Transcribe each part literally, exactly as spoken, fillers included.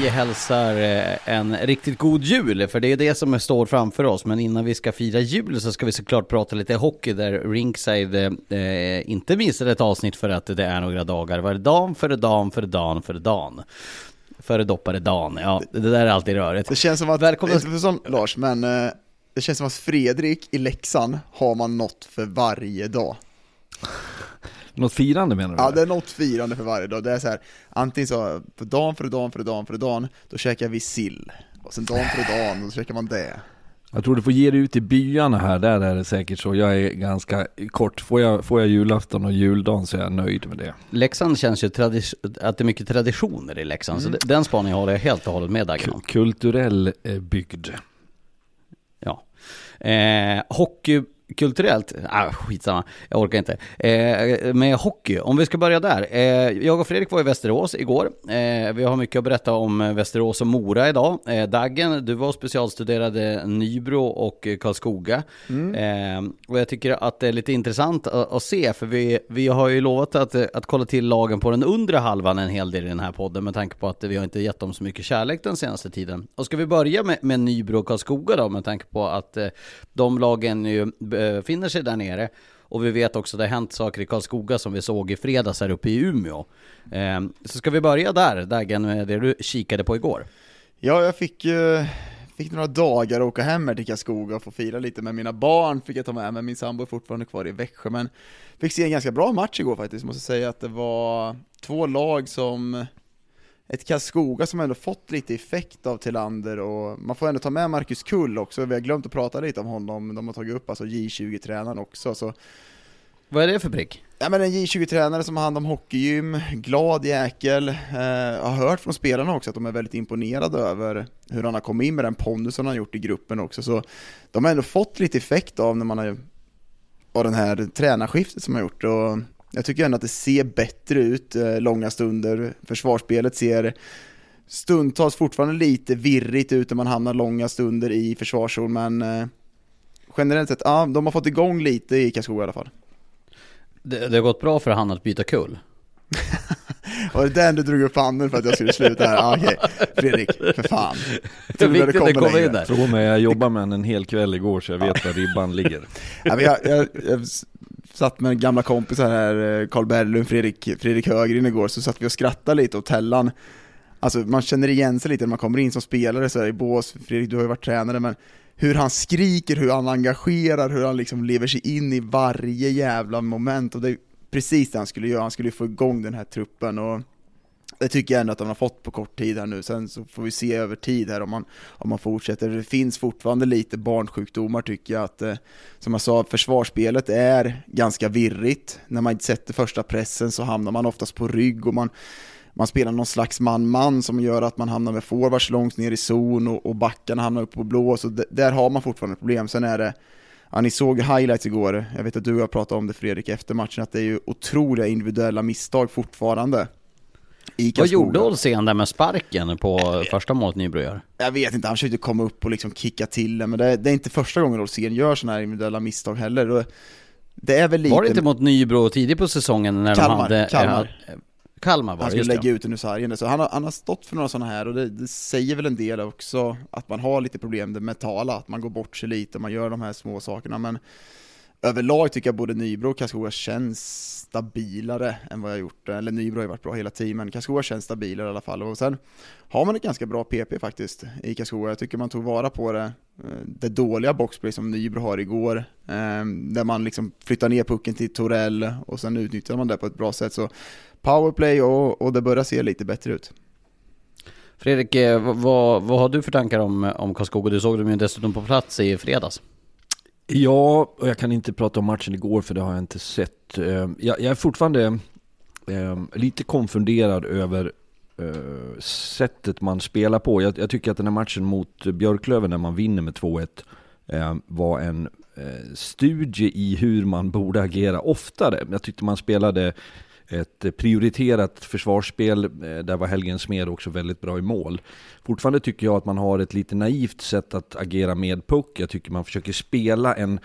Vi hälsar en riktigt god jul, för det är det som står framför oss. Men innan vi ska fira jul så ska vi såklart prata lite hockey, där Ringside eh, inte missade ett avsnitt för att det är några dagar. Var det dan före dan före dan före dan? Före doppade dan, ja, det där är alltid röret. Det känns som att, välkomna... inte för sån, Lars, men eh, det känns som att Fredrik i Leksand har man något för varje dag. Något firande menar du? Ja, det är något firande för varje dag. Det är så här, antingen så för dagen, för dagen, för dagen, för dagen, då käkar vi sill. Och sen dagen, för dagen, då käkar man det. Jag tror du får ge dig ut i byarna här, där är det säkert så. Jag är ganska kort. Får jag, får jag julafton och juldagen så är jag nöjd med det. Leksand känns ju tradi- att det är mycket traditioner i Leksand. Mm. Så den spaningen håller jag helt och hållet med där. K- kulturell bygd. Ja. Eh, hockey... Kulturellt? Ah, skitsamma, jag orkar inte. Eh, med hockey, om vi ska börja där. Eh, jag och Fredrik var i Västerås igår. Eh, vi har mycket att berätta om Västerås och Mora idag. Eh, Daggen, du var specialstuderade Nybro och Karlskoga. Mm. Eh, och jag tycker att det är lite intressant att, att se, för vi, vi har ju lovat att, att kolla till lagen på den undre halvan en hel del i den här podden, med tanke på att vi har inte gett dem så mycket kärlek den senaste tiden. Och ska vi börja med, med Nybro och Karlskoga då, med tanke på att eh, de lagen ju finner sig där nere, och vi vet också att det har hänt saker i Karlskoga som vi såg i fredags här uppe i Umeå. Så ska vi börja där, Dagen, med det du kikade på igår. Ja, jag fick, fick några dagar att åka hem här till Karlskoga och få fira lite med mina barn. Fick jag ta med mig, min sambo är fortfarande kvar i Växjö, men fick se en ganska bra match igår faktiskt. Måste säga att det var två lag som... Ett Karlskoga som ändå fått lite effekt av Tillander, och man får ändå ta med Marcus Kull också. Vi har glömt att prata lite om honom. De har tagit upp alltså J tjugo-tränaren också. Så... Vad är det för prick? Ja, men en J tjugo-tränare som har hand om hockeygym, glad jäkel. Eh, har hört från spelarna också att de är väldigt imponerade över hur han har kommit in med den pondus han har gjort i gruppen också. Så de har ändå fått lite effekt av, när man har, av den här tränarskiftet som har gjort. Och jag tycker ändå att det ser bättre ut eh, långa stunder. Försvarsspelet ser stundtals fortfarande lite virrigt ut när man hamnar långa stunder i försvarszon. Men eh, generellt sett, ja, de har fått igång lite i Karlskoga i alla fall. Det, det har gått bra för han att byta kul. Och det är den du drog upp handen för att jag skulle sluta här. Ah, okej, okay. Fredrik, för fan. Jag tror det kommer, det kommer in där. Fråga mig, jag jobbade med en hel kväll igår så jag vet var ribban ligger. Ja, jag, jag, jag satt med gamla kompisar här, Carl Berglund, Fredrik, Fredrik Högrin igår, så satt vi och skrattade lite åt Tellan. Alltså man känner igen sig lite när man kommer in som spelare så här, i bås. Fredrik, du har ju varit tränare, men hur han skriker, hur han engagerar, hur han liksom lever sig in i varje jävla moment, och det är precis det han skulle göra. Han skulle få igång den här truppen, och det tycker jag ändå att de har fått på kort tid här nu. Sen så får vi se över tid här om man, om man fortsätter. Det finns fortfarande lite barnsjukdomar tycker jag. Att, eh, som jag sa, försvarsspelet är ganska virrigt. När man inte sätter första pressen så hamnar man oftast på rygg och man, man spelar någon slags man-man som gör att man hamnar med forwards långt ner i zon och, och backarna hamnar upp på blå. Så d- där har man fortfarande problem. Sen är det, ja, ni såg highlights igår. Jag vet att du och jag pratade om det, Fredrik, efter matchen. Att det är ju otroliga individuella misstag fortfarande. Vad gjorde Olsén där med sparken på första målet Nybro gör? Jag vet inte, han försökte komma upp och liksom kicka till det, men det är, det är inte första gången Olsén gör såna här individuella misstag heller. Det är väl lite... Var det inte mot Nybro tidigt på säsongen när Kalmar, de hade... Kalmar. Äh, Kalmar var han skulle just lägga det. Ut en usarien. Så han har, han har stått för några sådana här och det, det säger väl en del också att man har lite problem med det mentala, att man går bort sig lite, man gör de här små sakerna, men överlag tycker jag både Nybro och Karlskoga känns stabilare än vad jag gjort. Eller Nybro har ju varit bra hela tiden. Karlskoga känns stabilare i alla fall. Och sen har man ett ganska bra P P faktiskt i Karlskoga. Jag tycker man tog vara på det. Det dåliga boxplay som Nybro har igår. Där man liksom flyttar ner pucken till Torell. Och sen utnyttjar man det på ett bra sätt. Så powerplay och, och det börjar se lite bättre ut. Fredrik, vad, vad har du för tankar om, om Karlskoga? Du såg dem ju dessutom på plats i fredags. Ja, och jag kan inte prata om matchen igår för det har jag inte sett. Jag är fortfarande lite konfunderad över sättet man spelar på. Jag tycker att den här matchen mot Björklöven när man vinner med två ett var en studie i hur man borde agera oftare. Jag tyckte man spelade ett prioriterat försvarsspel. Där var Helgen Smed också väldigt bra i mål. Fortfarande tycker jag att man har ett lite naivt sätt att agera med puck. Jag tycker man försöker spela en,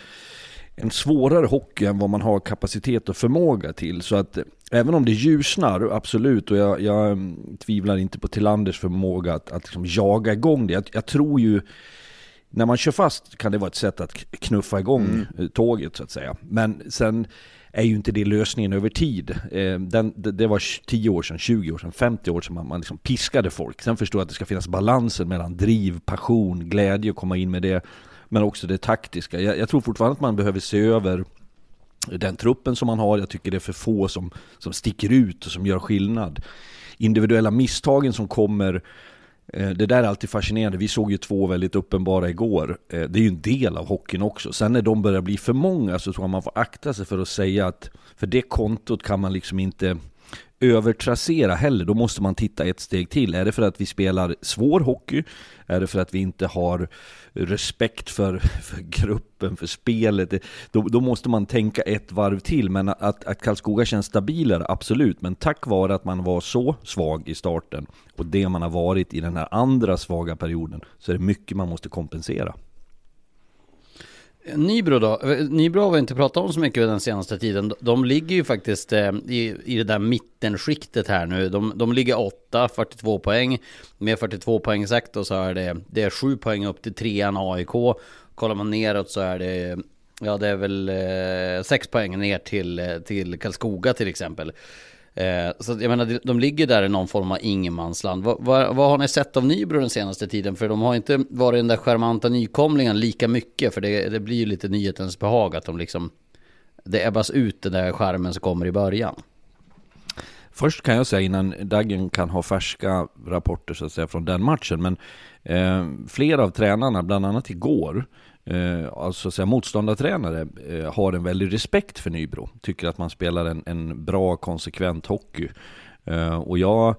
en svårare hockey än vad man har kapacitet och förmåga till. Så att även om det ljusnar, absolut, och jag, jag tvivlar inte på Tillanders förmåga att, att liksom jaga igång det. Jag, jag tror ju när man kör fast kan det vara ett sätt att knuffa igång mm. tåget så att säga. Men sen är ju inte det lösningen över tid. Den, det, det var tio år sedan, tjugo år sedan, femtio år sedan man, man liksom piskade folk. Sen förstår jag att det ska finnas balansen mellan driv, passion, glädje och komma in med det. Men också det taktiska. Jag, jag tror fortfarande att man behöver se över den truppen som man har. Jag tycker det är för få som, som sticker ut och som gör skillnad. Individuella misstagen som kommer... Det där är alltid fascinerande. Vi såg ju två väldigt uppenbara igår. Det är ju en del av hockeyn också. Sen när de börjar bli för många så tror jag man får akta sig för att säga att för det kontot kan man liksom inte övertrassera heller. Då måste man titta ett steg till. Är det för att vi spelar svår hockey? Är det för att vi inte har respekt för, för gruppen, för spelet? Då, då måste man tänka ett varv till. Men att, att Karlskoga känns stabilare, absolut. Men tack vare att man var så svag i starten och det man har varit i den här andra svaga perioden så är det mycket man måste kompensera. Nybro då? Nybro har vi inte pratat om så mycket den senaste tiden. De ligger ju faktiskt i, i det där mittenskiktet här nu. De, de ligger åtta, fyrtiotvå poäng. Med fyrtiotvå poäng exakt och så är det, det är sju poäng upp till trean A I K. Kollar man neråt så är det, ja det är väl sex poäng ner till, till Karlskoga till exempel. Så jag menar, de ligger där i någon form av ingenmansland. Vad, vad, vad har ni sett av Nybro den senaste tiden? För de har inte varit den där charmanta nykomlingen lika mycket. För det, det blir ju lite nyhetens behag att de liksom, det ebbas ut den där skärmen som kommer i början. Först kan jag säga innan Dagen kan ha färska rapporter så att säga, från den matchen. Men eh, flera av tränarna, bland annat igår, Eh, alltså så här, motståndartränare eh, har en väldig respekt för Nybro, tycker att man spelar en, en bra konsekvent hockey eh, och jag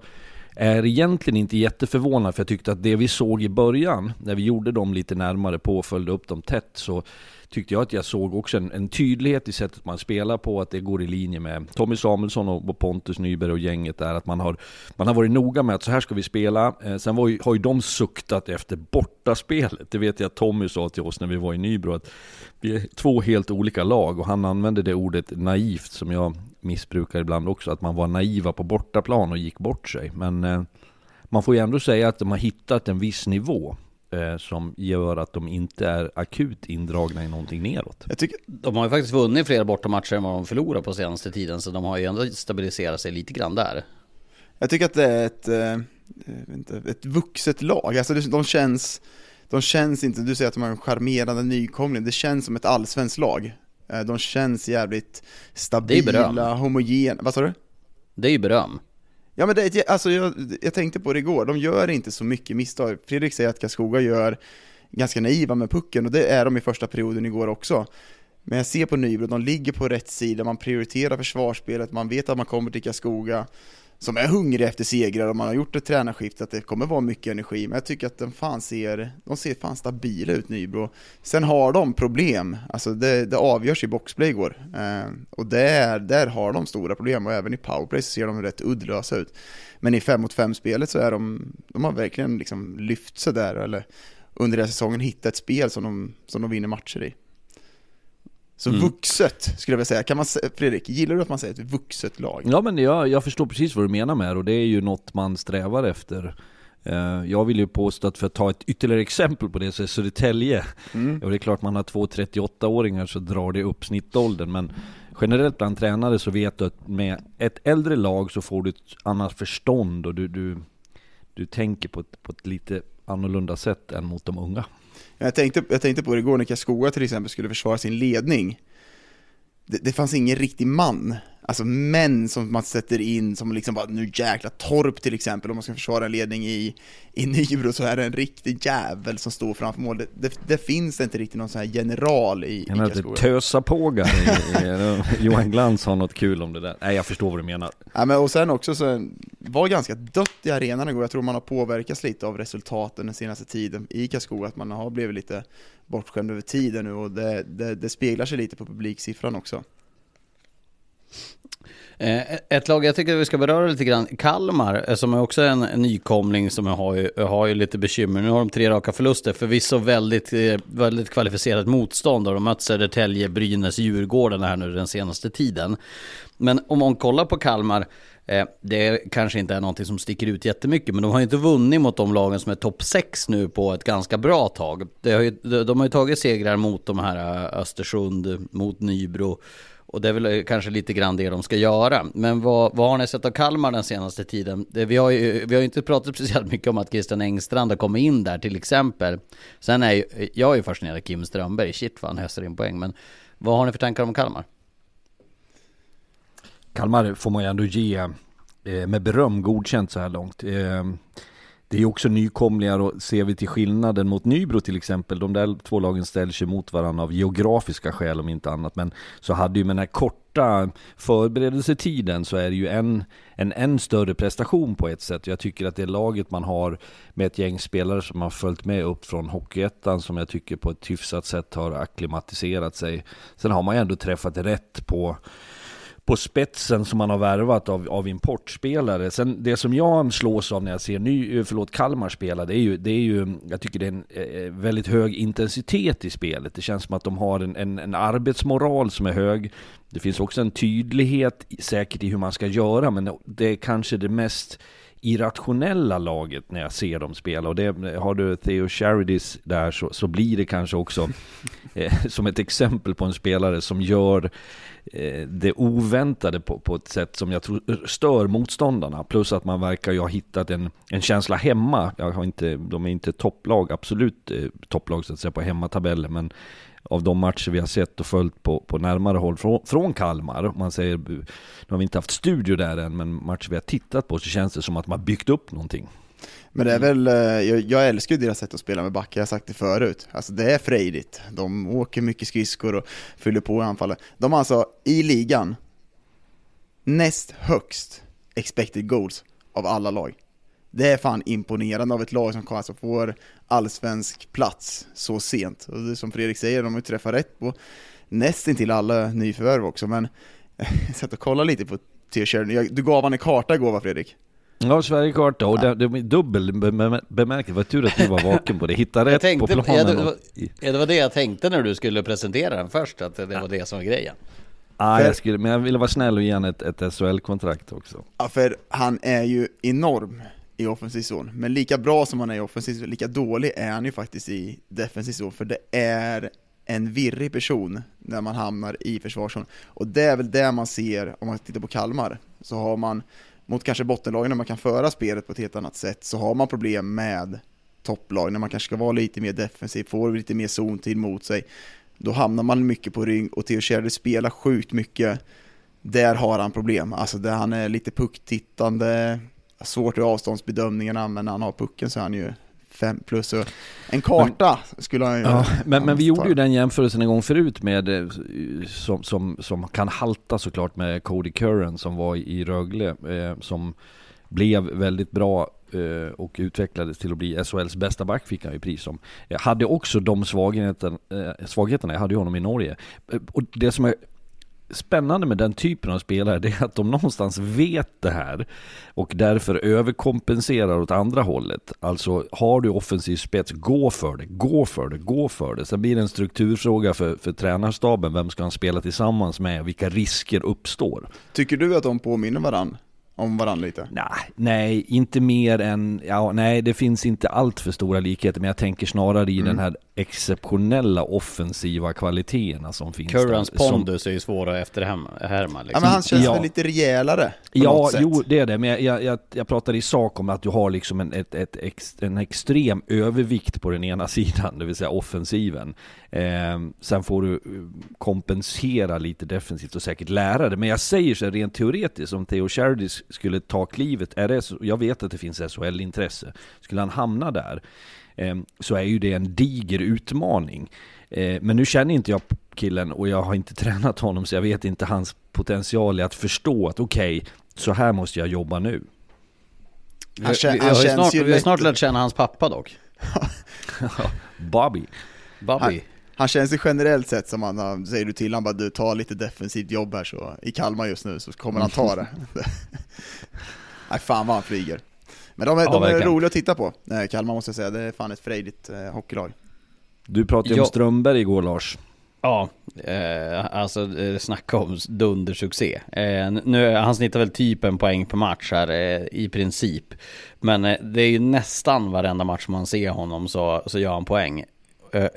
är egentligen inte jätteförvånad för jag tyckte att det vi såg i början när vi gjorde dem lite närmare på och följde upp dem tätt så tyckte jag att jag såg också en, en tydlighet i sättet man spelar på, att det går i linje med Tommy Samuelsson och Pontus Nyberg och gänget där, att man har, man har varit noga med att så här ska vi spela. Eh, sen var ju, har ju de suktat efter bortaspelet. Det vet jag att Tommy sa till oss när vi var i Nybro att vi är två helt olika lag och han använde det ordet naivt som jag missbrukar ibland också, att man var naiva på bortaplan och gick bort sig. Men eh, man får ju ändå säga att de har hittat en viss nivå som gör att de inte är akut indragna i någonting neråt. Jag tycker de har ju faktiskt vunnit flera bortamatcher än vad de förlorar på senaste tiden, så de har ju ändå stabiliserat sig lite grann där. Jag tycker att det är ett, inte, ett vuxet lag. Alltså de känns, de känns inte, du säger att de har en charmerande nykomling, det känns som ett allsvenskt lag. De känns jävligt stabila, homogena. Vad sa du? Det är ju beröm. Ja, men det, alltså, jag, jag tänkte på det igår. De gör inte så mycket misstag. Fredrik säger att Karlskoga gör ganska naiva med pucken, och det är de i första perioden igår också. Men jag ser på Nybro, de ligger på rätt sida. Man prioriterar försvarsspelet. Man vet att man kommer till Karlskoga, som är hungrig efter segrar, och man har gjort ett tränarskift, att det kommer vara mycket energi. Men jag tycker att den fan ser, de ser fan stabila ut, Nybro. Sen har de problem. Alltså det, det avgörs i boxplay igår. Eh, och där, där har de stora problem. Och även i powerplay så ser de rätt uddlösa ut. Men i fem mot fem-spelet så är de, de har verkligen liksom lyft sig där. Eller under den här säsongen hittat ett spel som de, som de vinner matcher i. Så mm. vuxet skulle jag vilja säga. Kan man, Fredrik, gillar du att man säger ett vuxet lag? Ja, men jag, jag förstår precis vad du menar med det, och det är ju något man strävar efter. Uh, jag vill ju påstå att, för att ta ett ytterligare exempel på det, så är Södertälje. Mm. Ja, det är klart, man har två trettioåtta-åringar så drar det upp snittåldern, men generellt bland tränare så vet du att med ett äldre lag så får du ett annat förstånd, och du, du, du tänker på ett, på ett lite annorlunda sätt än mot de unga. Jag tänkte, jag tänkte på det igår när Karlskoga till exempel skulle försvara sin ledning. Det, det fanns ingen riktig man. Alltså män som man sätter in som liksom bara, nu jäkla Torp till exempel. Om man ska försvara en ledning i, i Nybro så är det en riktig jävel som står framför mål. Det, det, det finns inte riktigt någon sån här general i, i Karlskoga. Tösapågar. Johan Glans har något kul om det där. Nej, jag förstår vad du menar. Ja, men, och sen också så var ganska dött i arenan igår. Jag tror man har påverkats lite av resultaten den senaste tiden i Karlskoga. Att man har blivit lite bortskämd över tiden nu, och det, det, det speglar sig lite på publiksiffran också. Ett lag jag tycker vi ska beröra lite grann, Kalmar, som är också en nykomling som har ju, har ju lite bekymmer. Nu har de tre raka förluster, förvisso väldigt, väldigt kvalificerat motstånd. De möter Södertälje, Brynäs, Djurgården här nu den senaste tiden. Men om man kollar på Kalmar, det kanske inte är någonting som sticker ut jättemycket, men de har ju inte vunnit mot de lagen som är topp sex nu på ett ganska bra tag. De har ju tagit segrar mot de här Östersund, mot Nybro, och det är väl kanske lite grann det de ska göra. Men vad, vad har ni sett av Kalmar den senaste tiden? Vi har ju, vi har ju inte pratat precis mycket om att Christian Engstrand har kommit in där till exempel. Sen är ju, jag är ju fascinerad av Kim Strömberg. Shit vad han höstar in poäng. Men vad har ni för tankar om Kalmar? Kalmar får man ju ändå ge med beröm godkänt så här långt. Det är också nykomlingar, och ser vi till skillnaden mot Nybro till exempel, de där två lagen ställs ju mot varandra av geografiska skäl om inte annat, men så hade ju med den här korta förberedelsetiden så är det ju en en än större prestation på ett sätt. Jag tycker att det laget man har med ett gäng spelare som har följt med upp från hockeyettan, som jag tycker på ett hyfsat sätt har akklimatiserat sig. Sen har man ju ändå träffat rätt på på spetsen som man har värvat av, av importspelare. Sen det som jag slås av när jag ser ny, förlåt, Kalmar spela, det är ju, det är ju, jag tycker det är en eh, väldigt hög intensitet i spelet. Det känns som att de har en, en, en arbetsmoral som är hög. Det finns också en tydlighet säkert i hur man ska göra, men det är kanske det mest irrationella laget när jag ser dem spela, och det, har du Theo Cherridis där så, så blir det kanske också eh, som ett exempel på en spelare som gör eh, det oväntade på, på ett sätt som jag tror stör motståndarna, plus att man verkar ju ha hittat en, en känsla hemma. Jag har inte, de är inte topplag, absolut eh, topplag så att säga på hemmatabellen, men av de matcher vi har sett och följt på, på närmare håll från, från Kalmar. Man säger, nu har vi inte haft studio där än, men matcher vi har tittat på så känns det som att man byggt upp någonting. Men det är väl, jag, jag älskar ju deras sätt att spela med backar, jag har sagt det förut. Alltså det är frejdigt. De åker mycket skridskor och fyller på i anfallet. De har alltså i ligan näst högst expected goals av alla lag. Det är fan imponerande av ett lag som alltså får allsvensk plats så sent. Och det, som Fredrik säger, de har ju träffat rätt på nästan till alla nyförvärv också. Men jag satt och kollade lite på T-shirt. Du gav han en karta igår, va, Fredrik? Ja, Sverigekarta. Och det, det är dubbel bemärkelse. Vad tur att du var vaken på det. Hitta rätt tänkte, på planen. Ja, det, var, ja, det var det jag tänkte när du skulle presentera den först. Att det var det som var grejen. Ah, för, jag skulle, men jag ville vara snäll och ge ett, ett S H L-kontrakt också. Ja, för han är ju enorm i offensiv zon. Men lika bra som han är i offensiv zon, lika dålig är han ju faktiskt i defensiv zon. För det är en virrig person när man hamnar i försvarszon. Och det är väl det man ser om man tittar på Kalmar. Så har man mot kanske bottenlagen när man kan föra spelet på ett helt annat sätt, så har man problem med topplag när man kanske ska vara lite mer defensiv, får lite mer zontid mot sig. Då hamnar man mycket på rygg, och Theo Cherridis spelar sjukt mycket där har han problem. Alltså där han är lite pucktittande, svårt i avståndsbedömningarna, men när han har pucken så är han ju fem plus en karta men, skulle han ju ja, men, men vi gjorde ju den jämförelsen en gång förut med som, som, som kan halta såklart med Cody Curran som var i Rögle eh, som blev väldigt bra eh, och utvecklades till att bli S H L:s bästa back, fick han ju pris som. Jag hade också de svagheten, eh, svagheterna, jag hade ju honom i Norge. Och det som är spännande med den typen av spelare det är att de någonstans vet det här och därför överkompenserar åt andra hållet. Alltså har du offensiv spets, gå för det, gå för det, gå för det. Sen blir det en strukturfråga för, för tränarstaben. Vem ska han spela tillsammans med? Vilka risker uppstår? Tycker du att de påminner varann? Om varandra lite? Nej, nej, inte mer än... Ja, nej, det finns inte allt för stora likheter, men jag tänker snarare i mm. den här exceptionella offensiva kvaliteterna som finns. Currans pondus som, är ju svårare efter hem, Herman. Liksom. Ja, men han känns ja. väl lite rejälare på ja, något sätt. Jo, det är det. Men jag, jag, jag, jag pratar i sak om att du har liksom en, ett, ett ex, en extrem övervikt på den ena sidan, det vill säga offensiven. Eh, sen får du kompensera lite defensivt och säkert lära det. Men jag säger så här, rent teoretiskt, om Theo Cherridis skulle ta klivet, är det så, jag vet att det finns S H L-intresse, skulle han hamna där eh, så är ju det en diger utmaning eh, men nu känner inte jag killen och jag har inte tränat honom så jag vet inte hans potential i att förstå att okej, okay, så här måste jag jobba nu. Vi har snart lärt känna hans pappa dock. Bobby Bobby han. Han känns ju generellt sett som han säger du till han bara du tar lite defensivt jobb här så i Kalmar just nu så kommer han ta det. Nej fan vad han flyger. Men de är, ja, de är roliga att titta på. Kalmar måste jag säga, det är fan ett frejdigt eh, hockeylag. Du pratade ju om Strömberg igår, Lars. Ja, eh, alltså snacka om dundersuccé. Eh, nu, han snittar väl typ en poäng per match här eh, i princip. Men eh, det är ju nästan varenda match man ser honom så, så gör han poäng.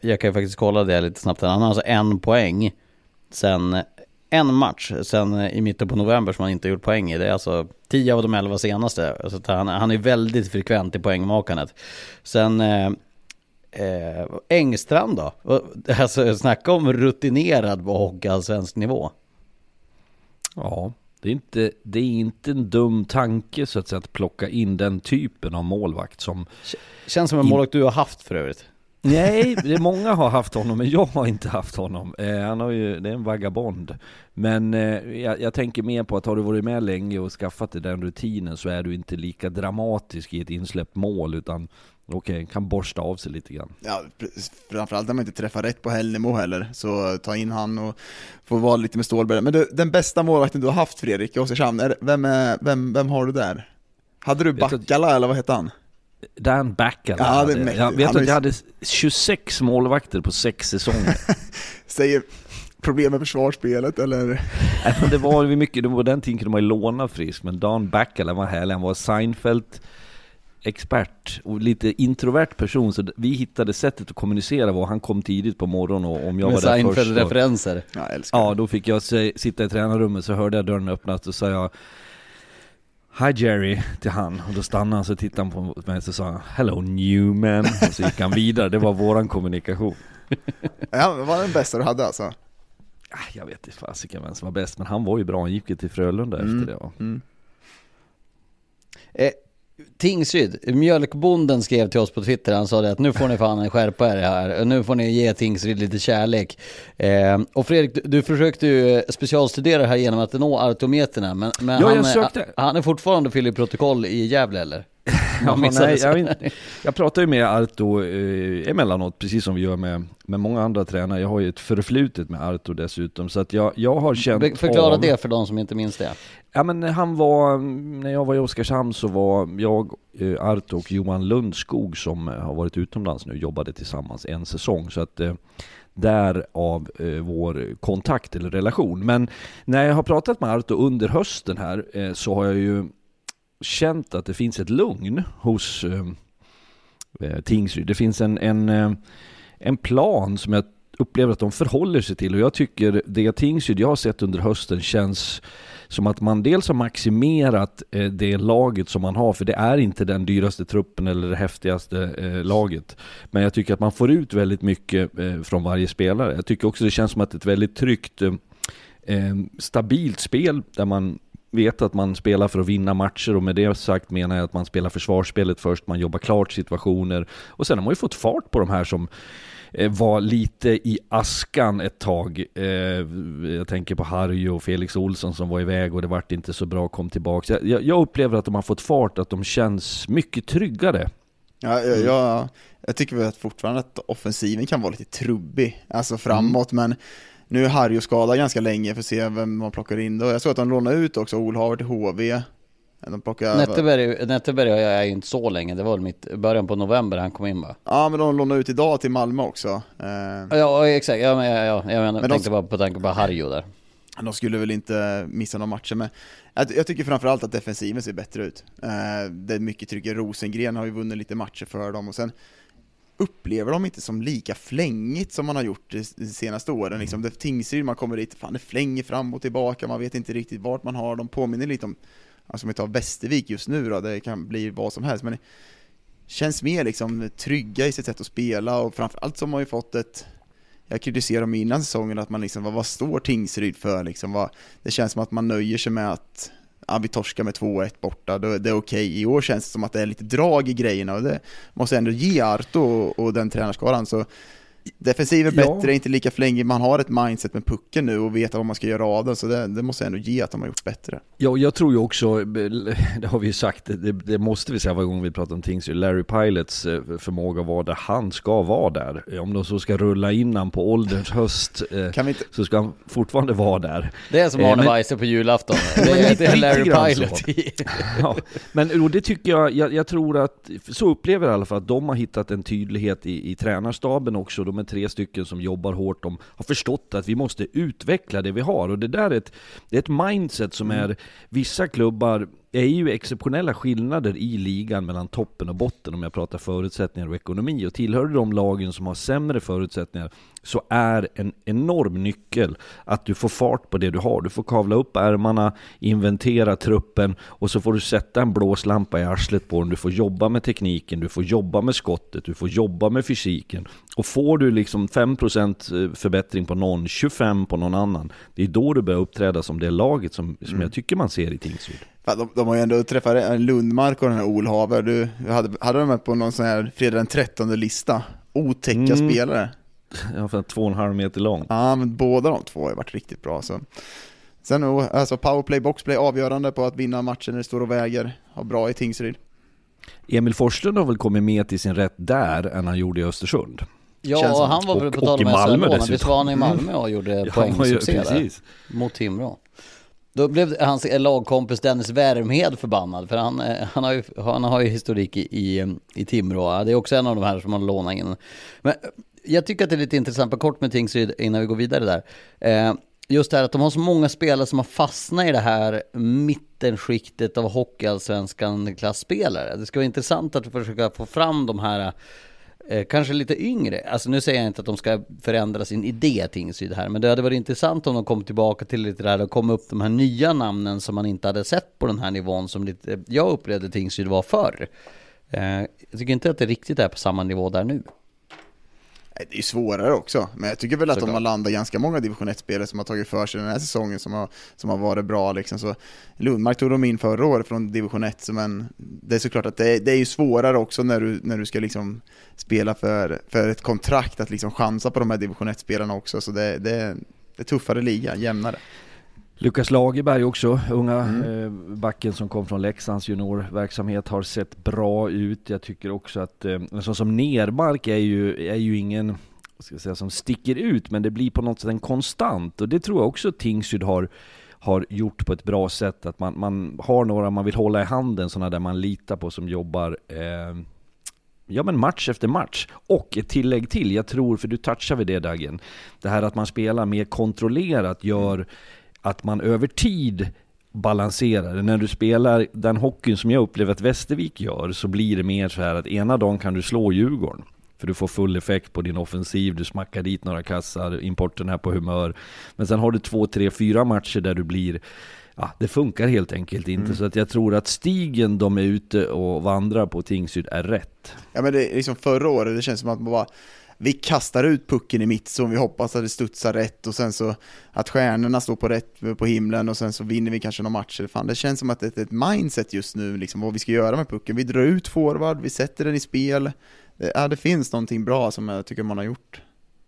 Jag kan ju faktiskt kolla det lite snabbt. Han har alltså en poäng sen en match sen i mitten på november som han inte gjort poäng i. Det är alltså tio av de elva senaste. Alltså han, han är väldigt frekvent i poängmakandet. Sen eh, eh, Engstrand då. Alltså snacka om rutinerad på hockeyallsvensk nivå. Ja, det är, inte, det är inte en dum tanke så att, så att plocka in den typen av målvakt som... Känns som en målvakt du har haft för övrigt. Nej, det är många har haft honom men jag har inte haft honom. Eh, han har ju, det är en vagabond. Men eh, jag, jag tänker mer på att har du varit med länge och skaffat dig den rutinen så är du inte lika dramatisk i ett insläppt mål utan okay, kan borsta av sig lite grann. Ja, framförallt när man inte träffar rätt på Hällnemo heller. Så ta in han och få vara lite med Stålberg. Men du, den bästa målvakten du har haft, Fredrik, i Oskarshamn, är, vem, är, vem, vem har du där? Hade du Backala eller vad hette han? Dan Backala. Ja, det är jag vet att jag hade tjugosex målvakter på sex säsonger. Säger problem med försvarsspelet eller? Nej, det var ju mycket. Det var den tiden kunde man ju låna frisk. Men Dan Backala var härlig. Han var Seinfeld-expert och lite introvert person. Så vi hittade sättet att kommunicera var. Han kom tidigt på morgonen och om jag med var där först. Seinfeld-referenser. Ja, ja, då fick jag se, sitta i tränarrummet så hörde jag dörren öppnas och sa jag hi Jerry till han och då stannade han så tittade han på mig och sa han, hello Newman och så gick han vidare. Det var våran kommunikation. Ja, det var den bästa du hade alltså. Jag vet inte fasiken vem som var bäst men han var ju bra, han gick till Frölunda mm. efter det. Ja. Mm. Eh, Tingsryd, mjölkbonden skrev till oss på Twitter, han sa det att nu får ni fan skärpa er här, nu får ni ge Tingsryd lite kärlek eh, och Fredrik, du, du försökte ju specialstudera det här genom att nå artometerna men, men ja, han, är, han är fortfarande fyller protokoll i Gävle eller? Ja, nej, jag, jag pratar ju med Arto eh, emellanåt, precis som vi gör med, med många andra tränare. Jag har ju ett förflutet med Arto dessutom. Så att jag, jag har känt Förklara av, det för de som inte minns det. Ja, men han var, när jag var i Oskarshamn så var jag, eh, Arto och Johan Lundskog som har varit utomlands nu, jobbade tillsammans en säsong. Så att... Eh, därav eh, vår kontakt eller relation. Men när jag har pratat med Arto under hösten här eh, så har jag ju känt att det finns ett lugn hos eh, Tingsryd. Det finns en, en, eh, en plan som jag upplever att de förhåller sig till och jag tycker det Tingsryd jag har sett under hösten känns som att man dels har maximerat eh, det laget som man har, för det är inte den dyraste truppen eller det häftigaste eh, laget. Men jag tycker att man får ut väldigt mycket eh, från varje spelare. Jag tycker också det känns som att ett väldigt tryggt eh, eh, stabilt spel där man vet att man spelar för att vinna matcher, och med det sagt menar jag att man spelar försvarsspelet först, man jobbar klart situationer, och sen har man ju fått fart på de här som var lite i askan ett tag. Eh, jag tänker på Harjo och Felix Olsson som var iväg och det vart inte så bra, kom tillbaka. Jag, jag upplever att de har fått fart, att de känns mycket tryggare. Ja, jag, jag, jag tycker väl att fortfarande att offensiven kan vara lite trubbig, alltså framåt, mm. men nu är Harjo skadad ganska länge för att se vem man plockar in då. Jag såg att de lånade ut också Olhaver till H V. Netteberg, Netteberg och jag är ju inte så länge. Det var mitt början på november han kom in, va? Ja, men de lånade ut idag till Malmö också. Ja, ja exakt. Ja, men, ja, ja. Jag menar, men de tänkte bara på tanke på Harjo där. De skulle väl inte missa någon matcher med. Jag tycker framförallt att defensiven ser bättre ut. Det är mycket tryck. Rosengren har ju vunnit lite matcher för dem, och sen upplever de inte som lika flängigt som man har gjort de senaste åren. Liksom, det Tingsryd, man kommer dit, fan det flänger fram och tillbaka. Man vet inte riktigt vart man har. De påminner lite om, alltså om vi tar Västervik just nu då, det kan bli vad som helst, men det känns mer liksom trygga i sitt sätt att spela, och framförallt som har ju fått ett, jag kritiserar dem innan säsongen att man liksom, vad, vad står Tingsryd för liksom, vad, det känns som att man nöjer sig med att ja, vi torskar med två ett borta, det, det är okej, okay. I år känns det som att det är lite drag i grejerna, och det måste ändå ge Arto och, och den tränarskaran, så defensiv är bättre, ja. Inte lika flängig. Man har ett mindset med pucken nu och vet vad man ska göra av den, så det, det måste ändå ge att de har gjort bättre. Ja, och jag tror ju också, det har vi ju sagt, det, det måste vi säga varje gång vi pratar om ting, så Larry Pilots förmåga att vara där han ska vara där. Om de så ska rulla innan på ålderns höst kan vi inte... så ska han fortfarande vara där. Det är som Arne men... Weiser på julafton. Det är, det är Larry Pilot. Ja, men och det tycker jag, jag, jag tror att, så upplever jag i alla fall, att de har hittat en tydlighet i, i tränarstaben också. De med tre stycken som jobbar hårt, de har förstått att vi måste utveckla det vi har, och det där är ett, det är ett mindset som är, vissa klubbar är ju exceptionella skillnader i ligan mellan toppen och botten, om jag pratar förutsättningar och ekonomi, och tillhör de lagen som har sämre förutsättningar, så är en enorm nyckel att du får fart på det du har. Du får kavla upp ärmarna, inventera truppen, och så får du sätta en blåslampa i arslet på den. Du får jobba med tekniken, du får jobba med skottet, du får jobba med fysiken, och får du liksom fem procent förbättring på någon, tjugofem procent på någon annan, det är då du börjar uppträda som det laget som, som mm. jag tycker man ser i Tingsryd. De, de har ju ändå träffat Lundmark och den här Olhaver. Du hade, hade de med på någon sån här fredag den trettonde lista. Otäcka mm. spelare. Ja, för två och en halv meter lång. Ja, men båda de två har varit riktigt bra. Så. Sen alltså, powerplay, boxplay avgörande på att vinna matchen när det står och väger. Har bra i Tingsryd. Emil Forslund har väl kommit med till sin rätt där än han gjorde i Östersund. Ja, och han var väl på tal med Malmö. Visst var han i Malmö och gjorde mm. poängsuccé där mot Timrå. Då blev hans lagkompis Dennis Värmhed förbannad, för han, han, har, ju, han har ju historik i, i, i Timrå. Det är också en av de här som man lånar in. Men jag tycker att det är lite intressant på kort med Tingsryd innan vi går vidare där. Eh, just det här att de har så många spelare som har fastnat i det här mittenskiktet av hockeyallsvenskan klassspelare. Det ska vara intressant att försöka få fram de här... kanske lite yngre. Alltså nu säger jag inte att de ska förändra sin idé Tingsryd här, men det hade varit intressant om de kom tillbaka till lite där och kom upp de här nya namnen som man inte hade sett på den här nivån som lite, jag upplevde Tingsryd var förr. Jag tycker inte att det riktigt är på samma nivå där nu. Det är ju svårare också, men jag tycker väl att de har landat ganska många division ett-spelare som har tagit för sig den här säsongen som har, som har varit bra liksom. Så Lundmark tog de in förra året från division ett, men det är såklart att det är, det är ju svårare också när du, när du ska liksom spela för, för ett kontrakt att liksom chansa på de här division ett-spelarna också, så det, det, det är tuffare liga, jämnare. Lukas Lagerberg också, unga mm. backen som kom från Leksands juniorverksamhet, har sett bra ut. Jag tycker också att en sån som Nermark är ju, är ju ingen, ska jag säga, som sticker ut, men det blir på något sätt en konstant, och det tror jag också Tingsryd har, har gjort på ett bra sätt, att man, man har några man vill hålla i handen, sådana där man litar på som jobbar eh, ja, men match efter match. Och ett tillägg till, jag tror, för du touchar vid det Dagen, det här att man spelar mer kontrollerat gör att man över tid balanserar. När du spelar den hockeyn som jag upplever att Västervik gör, så blir det mer så här att ena dagen kan du slå Djurgården, för du får full effekt på din offensiv, du smackar dit några kassar, importen här på humör. Men sen har du två, tre, fyra matcher där du blir, ja, det funkar helt enkelt inte. Mm. Så att jag tror att stigen de är ute och vandrar på Tingsryd är rätt. Ja, men det är liksom förra året, det känns som att man bara, vi kastar ut pucken i mittzon, vi hoppas att det studsar rätt och sen så att stjärnorna står på rätt på himlen och sen så vinner vi kanske någon match eller fan. Det känns som att det är ett mindset just nu liksom, vad vi ska göra med pucken. Vi drar ut forward, vi sätter den i spel. Det, ja, det finns någonting bra som jag tycker man har gjort.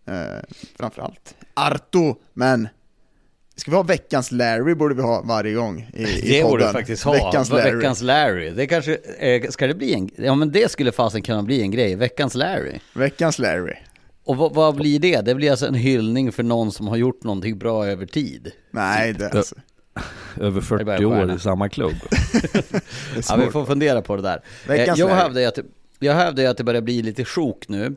Eh, framförallt Arto, men ska vi ha veckans Larry, borde vi ha varje gång i, i det borde vi faktiskt ha. Veckans Larry. Veckans Larry. Det kanske ska det bli en ja men det skulle fasen kunna bli en grej. Veckans Larry. Veckans Larry. Och vad, vad blir det? Det blir alltså en hyllning för någon som har gjort någonting bra över tid. Nej, det alltså. Över fyrtio år i samma klubb. Ja, vi får fundera på det där. Veckans jag hävdar ju att jag hävdar att det börjar bli lite sjok nu.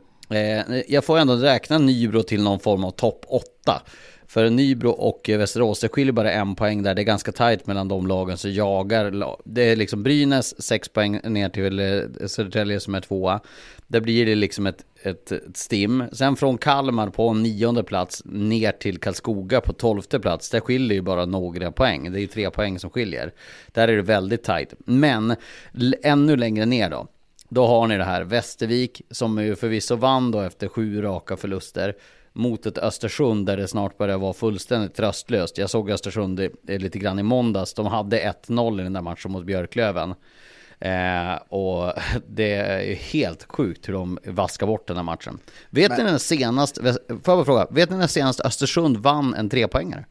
Jag får ändå räkna Nybro till någon form av topp åtta. För Nybro och Västerås, det skiljer bara en poäng där. Det är ganska tajt mellan de lagen, så jagar. Det är liksom Brynäs, sex poäng ner till Södertälje som är tvåa. Där blir det liksom ett, ett, ett stim. Sen från Kalmar på nionde plats ner till Karlskoga på tolfte plats. Där skiljer ju bara några poäng. Det är ju tre poäng som skiljer. Där är det väldigt tajt. Men l- ännu längre ner då. Då har ni det här Västervik som ju förvisso vann då efter sju raka förluster. Mot ett Östersund där det snart började vara fullständigt tröstlöst. Jag såg Östersund i, lite grann i måndags. De hade ett noll i den där matchen mot Björklöven. Eh, och det är helt sjukt hur de vaskar bort den här matchen. Vet Men... ni när senast, får jag fråga, vet ni när senast Östersund vann en trepoängare?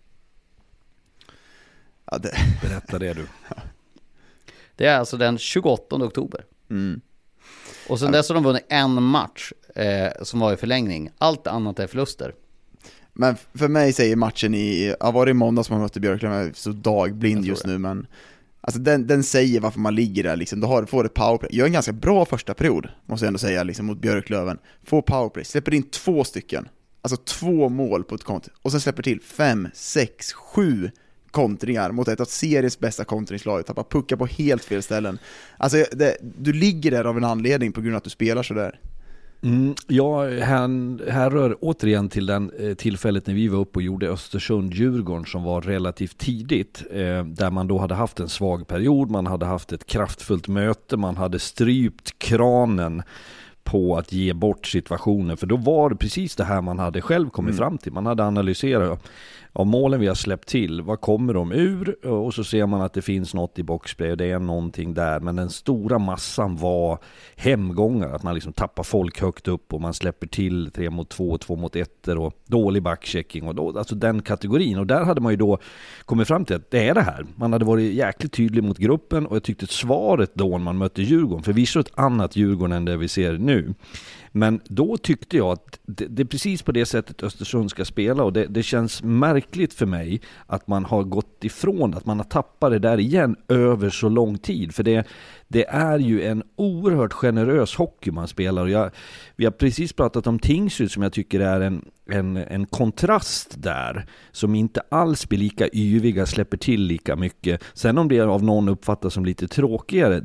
Ja, det... Berätta det du. Det är alltså den tjugoåttonde oktober. Mm. Och sen dess har de vunnit en match eh, som var i förlängning. Allt annat är förluster. Men för mig säger matchen i... Ja, var det i måndag som man mötte Björklöven? Så dagblind just nu, men... Alltså den, den säger varför man ligger där. Liksom. Du har, får ett powerplay. Jag är en ganska bra första period, måste jag ändå säga, liksom, mot Björklöven. Får powerplay. Släpper in två stycken. Alltså två mål på ett kont. Och sen släpper till fem, sex, sju... kontringar mot ett av seriens bästa kontringslag, tappar puckar på helt fel ställen. Alltså det, du ligger där av en anledning på grund av att du spelar så där. Mm, ja, här, här rör återigen till den eh, tillfället när vi var uppe och gjorde Östersund-Djurgården som var relativt tidigt, eh, där man då hade haft en svag period, man hade haft ett kraftfullt möte, man hade strypt kranen på att ge bort situationen, för då var det precis det här man hade själv kommit mm. fram till. Man hade analyserat av målen vi har släppt till, vad kommer de ur, och så ser man att det finns något i boxplay och det är någonting där, men den stora massan var hemgångar, att man liksom tappar folk högt upp och man släpper till tre mot två, två mot ett och dålig backchecking och då, alltså den kategorin, och där hade man ju då kommit fram till att det är det här, man hade varit jäkligt tydlig mot gruppen, och jag tyckte svaret då när man mötte Djurgården, för vi såg ett annat Djurgården än det vi ser nu. Men då tyckte jag att det, det är precis på det sättet Östersund ska spela, och det, det känns märkligt för mig att man har gått ifrån, att man har tappat det där igen över så lång tid. För det, det är ju en oerhört generös hockey man spelar. Och jag, vi har precis pratat om Tingsryd som jag tycker är en, en, en kontrast där, som inte alls blir lika yviga, släpper till lika mycket. Sen om det av någon uppfattas som lite tråkigare,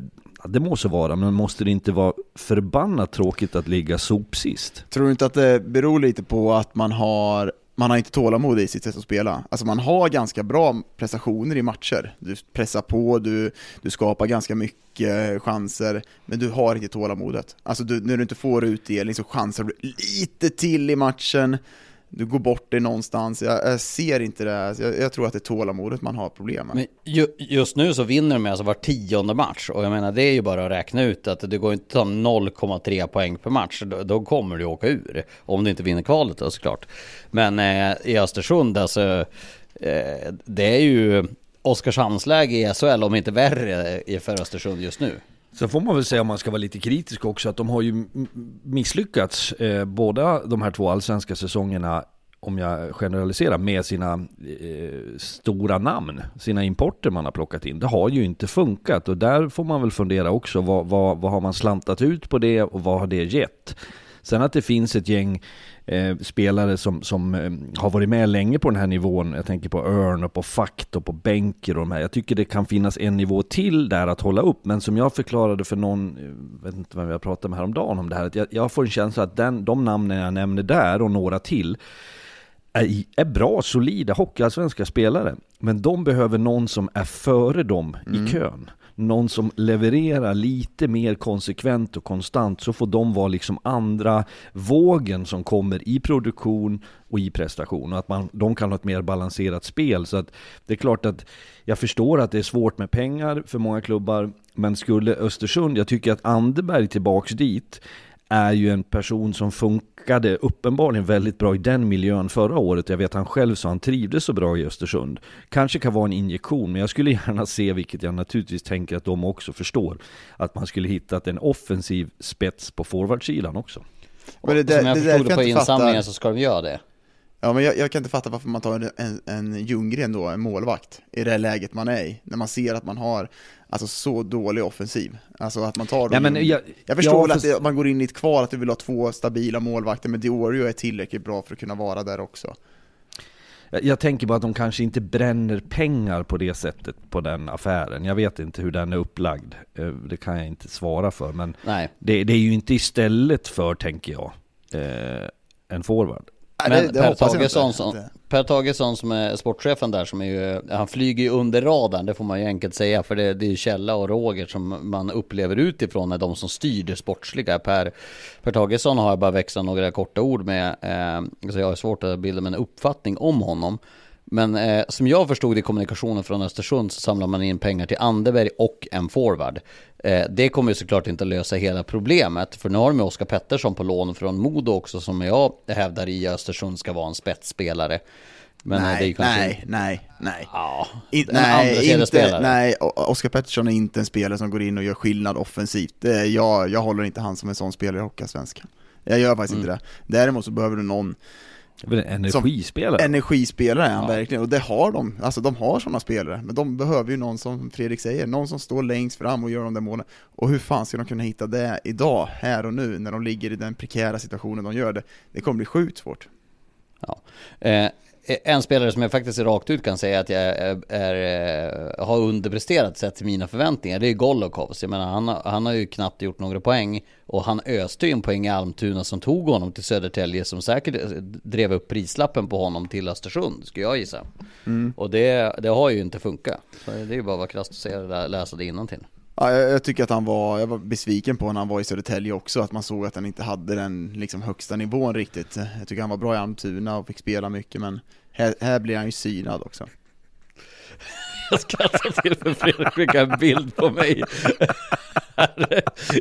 det måste vara, men måste det inte vara förbannat tråkigt att ligga sopsist? Tror du inte att det beror lite på att man har man har inte tålamod i sitt sätt att spela? Alltså man har ganska bra prestationer i matcher. Du pressar på, du, du skapar ganska mycket chanser, men du har inte tålamodet. Alltså du, när du inte får utdelning så chansar du lite till i matchen. Du går bort det någonstans. Jag, jag ser inte det. Jag, jag tror att det är tålamodet man har problem med. Men ju, just nu så vinner de alltså var tionde match. Och jag menar, det är ju bara att räkna ut att det går inte att ta noll komma tre poäng per match. Då, då kommer du åka ur. Om du inte vinner kvalet då, såklart. Men eh, i Östersund, alltså, eh, det är ju Oskarshamnsläge i S H L, om inte värre för Östersund just nu. Sen får man väl säga, om man ska vara lite kritisk också, att de har ju misslyckats eh, båda de här två allsvenska säsongerna, om jag generaliserar, med sina eh, stora namn, sina importer man har plockat in. Det har ju inte funkat, och där får man väl fundera också, vad, vad, vad har man slantat ut på det och vad har det gett? Sen att det finns ett gäng eh, spelare som, som eh, har varit med länge på den här nivån. Jag tänker på Örn och på Fakt och på Bänker och de här. Jag tycker det kan finnas en nivå till där att hålla upp. Men som jag förklarade för någon, jag vet inte vem jag pratade med häromdagen om det här, att jag, jag får en känsla att den, de namnen jag nämner där och några till är, är bra, solida hockeyallsvenska spelare. Men de behöver någon som är före dem mm. i kön. någon som levererar lite mer konsekvent och konstant, så får de vara liksom andra vågen som kommer i produktion och i prestation, och att man, de kan ha ett mer balanserat spel. Så att det är klart att jag förstår att det är svårt med pengar för många klubbar, men skulle Östersund, jag tycker att Anderberg tillbaks dit är ju en person som funkade uppenbarligen väldigt bra i den miljön förra året. Jag vet han själv så han trivdes så bra i Östersund. Kanske kan vara en injektion, men jag skulle gärna se, vilket jag naturligtvis tänker att de också förstår, att man skulle hittat en offensiv spets på forwardsidan också. Men det där, som jag förstod det, det jag på insamlingen fatta. Så ska de göra det. Ja, men jag, jag kan inte fatta varför man tar en, en Ljunggren då, en målvakt, i det läget man är i, när man ser att man har alltså så dålig offensiv. Alltså att man tar... Nej, men jag, jag förstår jag, att det, man går in i ett kvar att du vill ha två stabila målvakter, men Diorio är tillräckligt bra för att kunna vara där också. Jag, jag tänker bara att de kanske inte bränner pengar på det sättet på den affären. Jag vet inte hur den är upplagd. Det kan jag inte svara för, men det, det är ju inte istället för, tänker jag, eh, en forward. Men Per Tagesson, som, Per Tagesson som är sportchefen där, som är ju, han flyger ju under radarn, det får man ju enkelt säga, för det, det är ju Källa och Roger som man upplever utifrån är de som styr det sportsliga. Per, Per Tagesson har jag bara växlat några korta ord med, eh, så jag har svårt att bilda mig en uppfattning om honom. Men eh, som jag förstod i kommunikationen från Östersund, så samlar man in pengar till Anderberg och en forward. Eh, det kommer ju såklart inte lösa hela problemet, för nu har de Oskar Pettersson på lån från Modo också, som jag hävdar i Östersund ska vara en spetsspelare. Men nej, det är kanske... nej, nej, nej. Ja, In, nej, inte, nej. Oskar Pettersson är inte en spelare som går in och gör skillnad offensivt. Jag, jag håller inte han som en sån spelare i Hockeyallsvenskan. Jag gör faktiskt mm. inte det. Däremot så behöver du någon... energispelare. Som energispelare är han ja. verkligen, och det har de. Alltså de har sådana spelare, men de behöver ju någon, som Fredrik säger, någon som står längst fram och gör de där målen. Och hur fan ska de kunna hitta det idag, här och nu, när de ligger i den prekära situationen de gör det? Det kommer bli sjukt svårt. Ja. Eh, en spelare som jag faktiskt rakt ut kan säga att jag är, är, har underpresterat sett till mina förväntningar, det är Golokovs. Jag menar, han, han har ju knappt gjort några poäng, och han öste ju en poäng i Almtuna som tog honom till Södertälje, som säkert drev upp prislappen på honom till Östersund, skulle jag gissa. Mm. Och det, det har ju inte funkat. Så det är ju bara vad krasst att säga, det läsa det innantill. Ja, jag, jag tycker att han var, jag var besviken på när han var i Södertälje också, att man såg att han inte hade den liksom högsta nivån riktigt. Jag tycker han var bra i Almtuna och fick spela mycket, men här, här blir han ju synad också. Jag skrattar till för Fredrik skickar en bild på mig.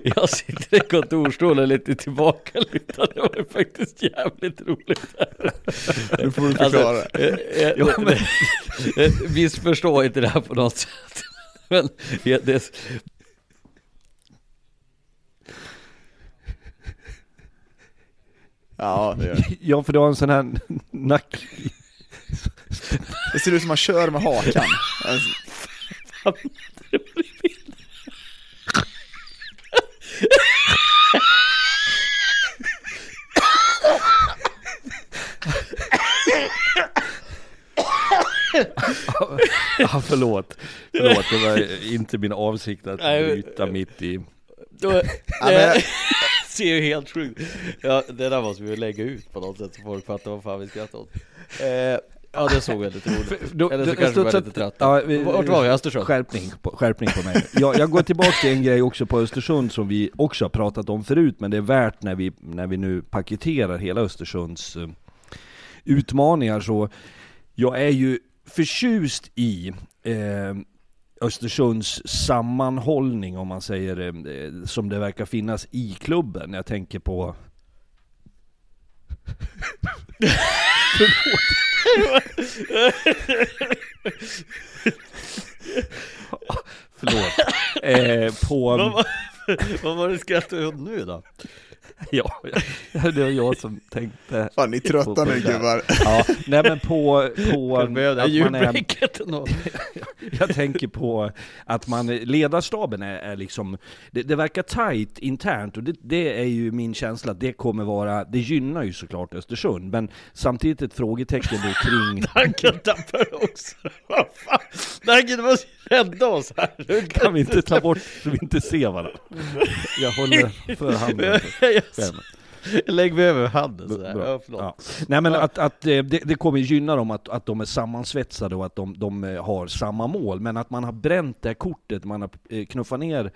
Jag sitter i kontorstolen lite tillbaka lite. Det var faktiskt jävligt roligt. Nu får du förklara. Alltså, vi förstår inte det här på något sätt. Men ja, det är... ja, det gör. Ja, för det var en sån här nack. Det ser ut som man kör med hakan. Alltså. Ja, förlåt. Förlåt, det var inte min avsikt att bryta mitt i. Det ser ju helt sjukt. Ja, det där måste vi ju lägga ut på något sätt så folk fattar vad fan vi skrattar åt. Eh, Ja, det såg väldigt roligt. Då, Eller så då, kanske då, så, lite trött. Ja, vi, Vart var jag? Östersund? Skärpning på, skärpning på mig. jag, jag går tillbaka till en grej också på Östersund som vi också har pratat om förut, men det är värt när vi, när vi nu paketerar hela Östersunds uh, utmaningar. Så jag är ju förtjust i eh, Östersunds sammanhållning, om man säger eh, som det verkar finnas i klubben. Jag tänker på... Förlåt. Eh, på... Vad var, vad var det skrattade åt nu då? Ja, det var jag som tänkte... Fan, ni trötta nu, gubbar. Ja, nej, men på... på att man är, jag tänker på att man, ledarstaben är, är liksom... Det, det verkar tajt internt, och det, det är ju min känsla att det kommer vara... Det gynnar ju såklart Östersund, men samtidigt ett frågetecken då kring... Tanken tappar också. Vad fan? Tanken måste rädda oss här. Nu kan vi inte ta bort så vi inte ser varandra. Jag håller för handen. Yes. Lägg vi över handen så här. Ja, ja. Nej, men att, att det, det kommer gynna dem att, att de är sammansvetsade och att de, de har samma mål. Men att man har bränt det kortet, man har knuffat ner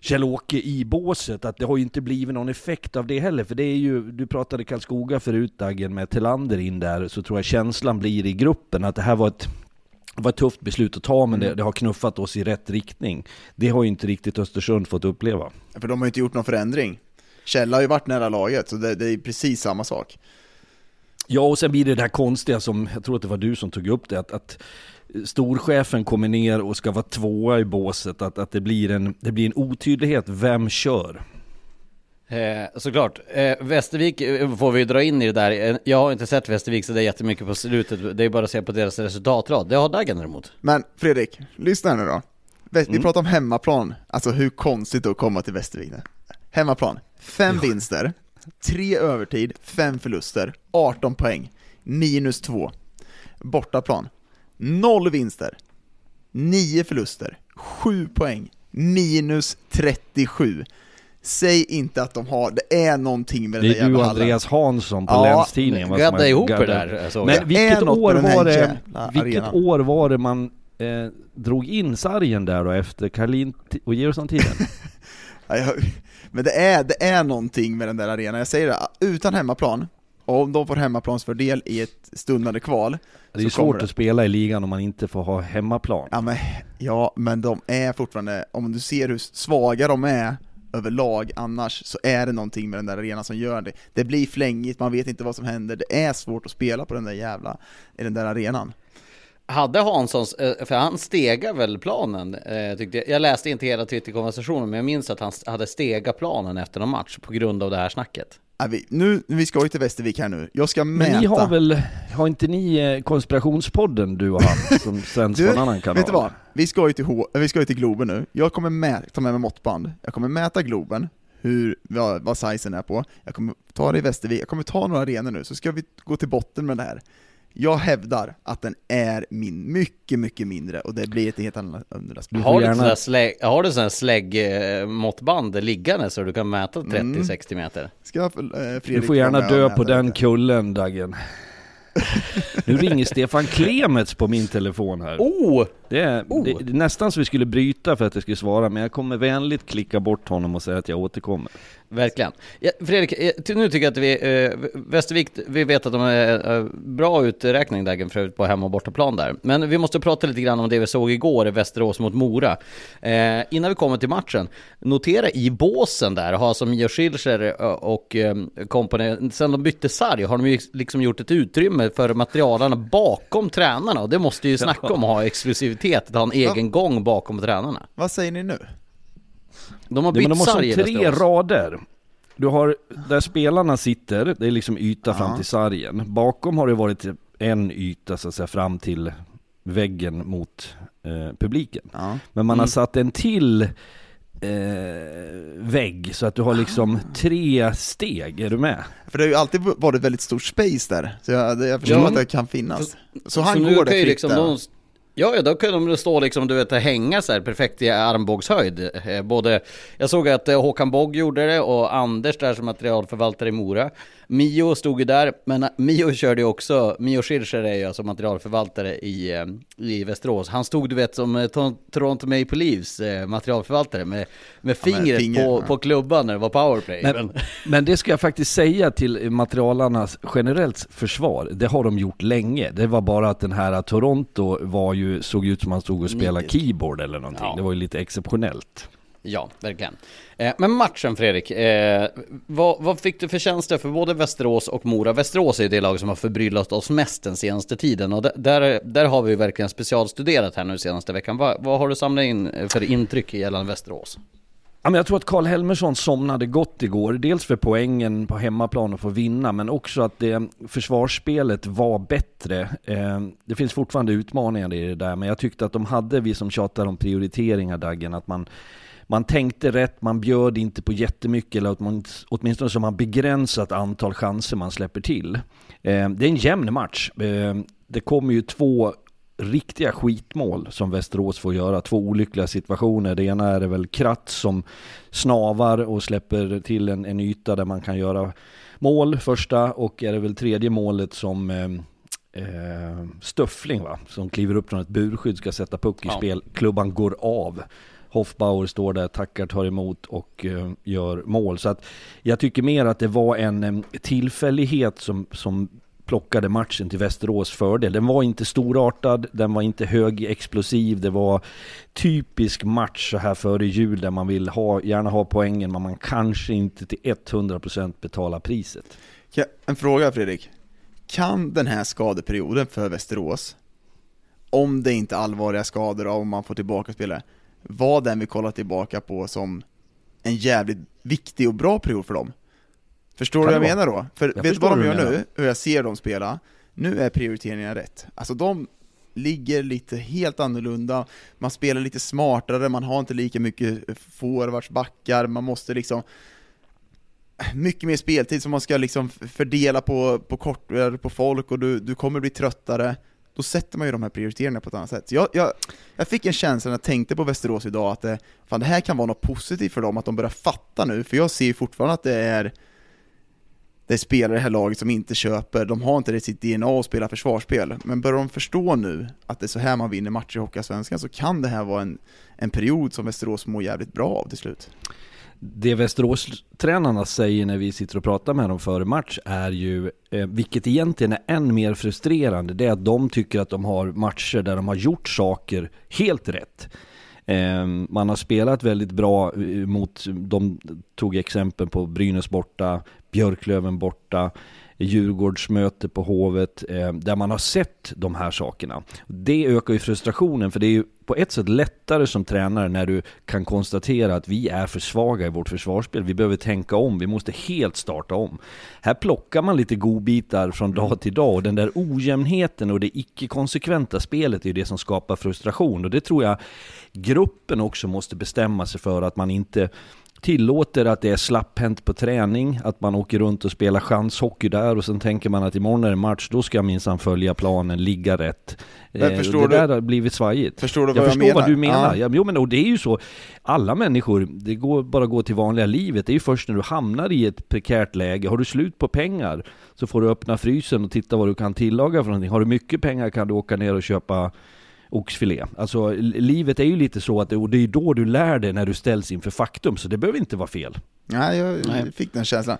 Kjell-Åke i båset, att det har ju inte blivit någon effekt av det heller, för det är ju, du pratade Karlskoga förut Dagen med Tillander in där, så tror jag känslan blir i gruppen att det här var ett, var ett tufft beslut att ta, men det, det har knuffat oss i rätt riktning. Det har ju inte riktigt Östersund fått uppleva. För de har ju inte gjort någon förändring. Kjell har ju varit nära laget, så det, det är precis samma sak. Ja, och sen blir det det här konstiga som, jag tror att det var du som tog upp det, att, att storchefen kommer ner och ska vara tvåa i båset, att, att det, blir en, det blir en otydlighet. Vem kör? Eh, såklart. Eh, Västervik får vi dra in i det där. Jag har inte sett Västervik så det är jättemycket på slutet. Det är bara att se på deras resultatrad. Det har Dagen däremot. Men Fredrik, lyssna nu då. Vi mm. pratar om hemmaplan. Alltså hur konstigt att komma till Västervik nu. Hemmaplan. Fem ja. vinster, tre övertid, fem förluster, arton poäng, minus två. Bortaplan. Noll vinster, nio förluster, sju poäng, minus trettiosju. Säg inte att de har, det är någonting med det, det är du Andreas Hansson på ja, Länstidningen. Gadda ihop det där. Så. Men vilket, år var det, vilket år var det man eh, drog in sargen där då efter Karlin och Georgsson-tiden? Men det är, det är någonting med den där arenan. Jag säger det, utan hemmaplan. Och om de får hemmaplansfördel i ett stundande kval. Det är ju svårt det. Att spela i ligan om man inte får ha hemmaplan. Ja men, ja, men de är fortfarande, om du ser hur svaga de är överlag annars, så är det någonting med den där arenan som gör det. Det blir flängigt, man vet inte vad som händer. Det är svårt att spela på den där jävla, i den där arenan. Hade Hanssons, för han stegar väl planen, tyckte jag. Jag läste inte hela Twitter-konversationen, men jag minns att han hade stegat planen efter en match på grund av det här snacket. Vi, nu, vi ska ju till Västervik här nu. Jag ska mäta. Men ni har väl, har inte ni konspirationspodden du och han som sänds på en annan kanal? Vet du vad? Vi ska ju till, H- vi ska ju till Globen nu. Jag kommer mä- ta med mig måttband. Jag kommer mäta Globen, hur, vad, vad sizen är på. Jag kommer ta det i Västervik. Jag kommer ta några arenor nu, så ska vi gå till botten med det här. Jag hävdar att den är min, mycket, mycket mindre, och det blir ett helt annat underlagsspel. Har du, slägg, har du sån här släggmåttband liggande så du kan mäta trettio till sextio mm. meter? Ska, eh, du får gärna dö på den lite. Kullen, Dagen. Nu ringer Stefan Klemets på min telefon här. Oh! Det är, oh. Det, det är nästan så vi skulle bryta för att jag skulle svara, men jag kommer vänligt klicka bort honom och säga att jag återkommer. Verkligen. Ja, Fredrik, nu tycker jag att vi eh, Västervik, vi vet att de är eh, bra uträkning Dagen förut på hemma och bortaplan där. Men vi måste prata lite grann om det vi såg igår i Västerås mot Mora. Eh, innan vi kommer till matchen, notera i båsen där har som Mia Schilcher och eh, kompani, sen de bytte sarg har de ju liksom gjort ett utrymme för materialarna bakom tränarna, och det måste ju snacka om att ha exklusivitet, att ha en egen ja. gång bakom tränarna. Vad säger ni nu? De har bytt de sarg tre Västerås. Rader. Du har där spelarna sitter, det är liksom yta fram till sargen. Bakom har det varit en yta så att säga fram till väggen mot eh, publiken. Aha. Men man har mm. satt en till eh, vägg så att du har liksom Aha. tre steg, är du med? För det har ju alltid varit ett väldigt stort space där. Så jag, jag förstår ja. att det kan finnas. Så, så han så går det fritt liksom där. De... Ja, då kunde de stå liksom, du vet, hänga så här perfekt i armbågshöjd. Både, jag såg att Håkan Bogg gjorde det och Anders där som materialförvaltare i Mora. Mio stod ju där, men Mio körde ju också, Mio Schircher är ju alltså materialförvaltare i, i Västerås. Han stod, du vet, som Toronto Maple Leafs materialförvaltare med, med fingret ja, men finger, på, ja. på klubban när det var powerplay. Men, men. men det ska jag faktiskt säga till materialarnas generellt försvar, det har de gjort länge. Det var bara att den här Toronto var ju såg ut som han stod och spelade keyboard eller någonting. Ja. Det var ju lite exceptionellt. Ja, verkligen. Eh, men matchen, Fredrik. Eh, vad, vad fick du för tjänster för både Västerås och Mora? Västerås är ju det lag som har förbryllat oss mest den senaste tiden. Och d- där, där har vi verkligen specialstuderat här nu senaste veckan. Va, vad har du samlat in för intryck gällande Västerås? Ja, men jag tror att Karl Helmersson somnade gott igår. Dels för poängen på hemmaplan och för att vinna, men också att det, försvarsspelet var bättre. Eh, det finns fortfarande utmaningar i det där, men jag tyckte att de hade, vi som tjatar om prioriteringar Dagen, att man, man tänkte rätt, man bjöd inte på jättemycket, eller att man, åtminstone som man begränsat antal chanser man släpper till. Eh, det är en jämn match. Eh, det kommer ju två riktiga skitmål som Västerås får göra. Två olyckliga situationer. Det ena är det väl Kratt som snavar och släpper till en, en yta där man kan göra mål första, och är det väl tredje målet som eh, eh, Stöffling va? Som kliver upp från ett burskydd, ska sätta puck i ja. spel. Klubban går av. Hoffbauer står där, tackar, tar emot och eh, gör mål. Så att jag tycker mer att det var en, en tillfällighet som, som plockade matchen till Västerås fördel. Den var inte storartad, den var inte hög explosiv, det var typisk match så här före jul där man vill ha, gärna ha poängen, men man kanske inte till hundra procent betalar priset. En fråga, Fredrik. Kan den här skadeperioden för Västerås, om det inte är allvarliga skador och om man får tillbaka spelare, var den vi kollar tillbaka på som en jävligt viktig och bra period för dem? Förstår du vad jag menar då? För jag vet vad de gör nu, hur jag ser dem spela. Nu är prioriteringen rätt. Alltså de ligger lite helt annorlunda. Man spelar lite smartare. Man har inte lika mycket forwardsbackar. Man måste liksom mycket mer speltid som man ska liksom fördela på, på kortare på folk, och du, du kommer bli tröttare. Då sätter man ju de här prioriteringarna på ett annat sätt. Jag, jag, jag fick en känsla när jag tänkte på Västerås idag att det, fan, det här kan vara något positivt för dem, att de börjar fatta nu. För jag ser fortfarande att det är det är spelare i det här laget som inte köper. De har inte det sitt D N A att spela försvarsspel. Men börjar de förstå nu att det är så här man vinner matcher i Hockeyallsvenskan, så kan det här vara en, en period som Västerås mår jävligt bra av till slut. Det Västerås-tränarna säger när vi sitter och pratar med dem före match är ju, vilket egentligen är än mer frustrerande, det är att de tycker att de har matcher där de har gjort saker helt rätt. Man har spelat väldigt bra mot, de tog exempel på Brynäs borta, Björklöven borta, Djurgårds möte på Hovet, där man har sett de här sakerna. Det ökar ju frustrationen, för det är ju på ett sätt lättare som tränare när du kan konstatera att vi är för svaga i vårt försvarsspel. Vi behöver tänka om, vi måste helt starta om. Här plockar man lite godbitar från dag till dag, och den där ojämnheten och det icke-konsekventa spelet är det som skapar frustration. Och det tror jag gruppen också måste bestämma sig för, att man inte tillåter att det är slapphänt på träning, att man åker runt och spelar chanshockey där och sen tänker man att imorgon är det match, då ska jag minsann följa planen, ligga rätt. Men förstår det där du, har blivit svajigt. Förstår du vad jag, jag förstår menar? Vad du menar. Ja. Jo, men, och det är ju så, alla människor, det går bara gå till vanliga livet, det är ju först när du hamnar i ett prekärt läge, har du slut på pengar så får du öppna frysen och titta vad du kan tillaga för någonting. Har du mycket pengar kan du åka ner och köpa oxfilé. Alltså livet är ju lite så att, och det är då du lär dig när du ställs inför faktum, så det behöver inte vara fel. Nej, jag Nej. fick den känslan.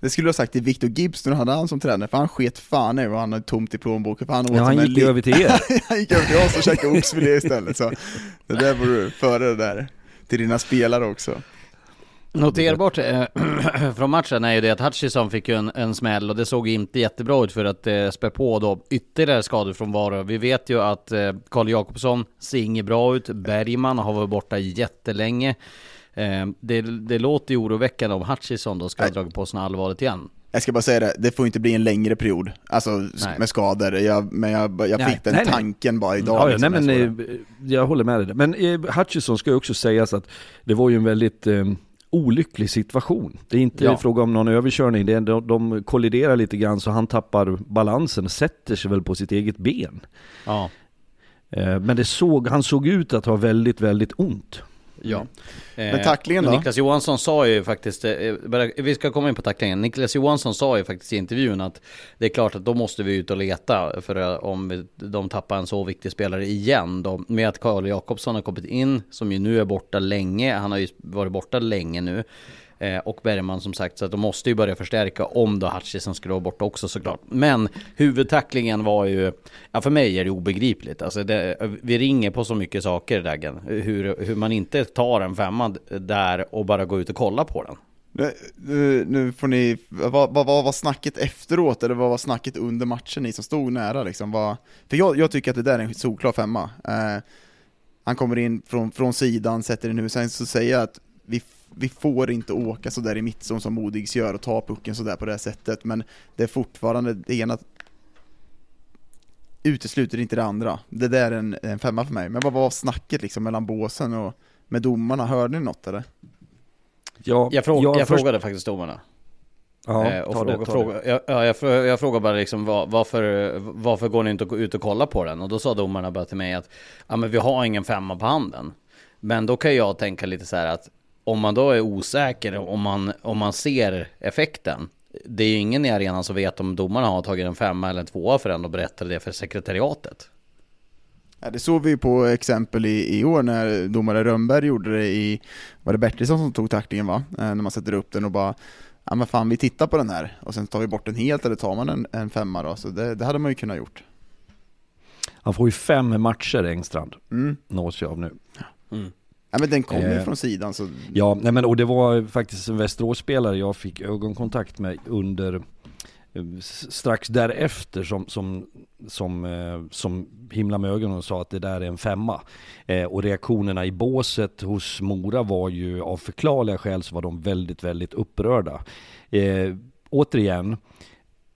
Det skulle jag ha sagt till Victor Gibbs när han hade han som tränare, för han sket fan nu och han hade tomt i plånboken. För han, ja, han gick li- över till er. Han gick över till oss och käkade oxfilé istället. Så det där var du före det där till dina spelare också. Noterbart eh, från matchen är ju det att Hutchison fick ju en, en smäll, och det såg inte jättebra ut för att eh, spä på då ytterligare skador från vara. Vi vet ju att eh, Carl Jakobsson ser inget bra ut. Bergman har varit borta jättelänge. Eh, det, det låter ju oroväckande om Hutchison då ska ha dragit på sig allvarligt igen. Jag ska bara säga det, det får inte bli en längre period alltså, nej. med skador. Jag, men jag, jag fick nej, den nej, tanken nej. bara idag. Ja, liksom nej, men, jag, jag håller med dig. Men eh, Hutchison ska ju också sägas att det var ju en väldigt... Eh, olycklig situation. Det är inte ja. fråga om någon överkörning. Det är, de, de kolliderar lite grann så han tappar balansen, sätter sig väl på sitt eget ben. Ja. Men det såg, han såg ut att ha väldigt, väldigt ont. Ja. Men tacklingen då? Niklas Johansson sa ju faktiskt, vi ska komma in på tacklingen, Niklas Johansson sa ju faktiskt i intervjun att det är klart att då måste vi ut och leta för om de tappar en så viktig spelare igen då, med att Karl Jakobsson har kommit in som ju nu är borta länge, han har ju varit borta länge nu, och Bergman som sagt, så att de måste ju börja förstärka om då Hutchison skulle vara borta också såklart. Men huvudtacklingen var ju, ja, för mig är det obegripligt alltså, det, vi ringer på så mycket saker Daggen, hur, hur man inte tar en femma där och bara går ut och kollar på den. Nu, nu får ni, vad, vad, vad var snacket efteråt, eller vad var snacket under matchen, ni som stod nära liksom, vad, för jag, jag tycker att det där är en solklar femma. eh, han kommer in från, från sidan, sätter den, hur sen så säger jag att vi vi får inte åka så där i mittzon som Modigs gör och ta pucken så där på det här sättet, men det är fortfarande det ena utesluter inte det andra. Det där är en, en femma för mig. Men vad var snacket liksom mellan båsen och med domarna? Hörde ni något eller? Ja, jag, fråg, jag, jag först... frågade faktiskt domarna. Ja, och fråga, det, fråga, jag, jag, jag, jag frågade bara liksom, var, varför, varför går ni inte ut och kollar på den? Och då sa domarna bara till mig att ja, men vi har ingen femma på handen. Men då kan jag tänka lite så här att om man då är osäker, om man, om man ser effekten, det är ju ingen i arenan som vet om domarna har tagit en femma eller en tvåa för den och berättar det för sekretariatet. Ja, det såg vi på exempel i, i år när domare Rönnberg gjorde det i, var det Bertilsson som tog tacklingen va? Eh, när man sätter upp den och bara ja men fan vi tittar på den här och sen tar vi bort den helt eller tar man en, en femma då, så det, det hade man ju kunnat gjort. Han får ju fem matcher Engstrand, mm. nås jag av nu. Mm. Ja, men den kom ju eh, från sidan så... Ja, nej, men, och det var faktiskt en Västerås-spelare jag fick ögonkontakt med under strax därefter som, som, som, eh, som himlade med ögonen och sa att det där är en femma. Eh, och reaktionerna i båset hos Mora var ju av förklarliga skäl så var de väldigt, väldigt upprörda. Eh, återigen,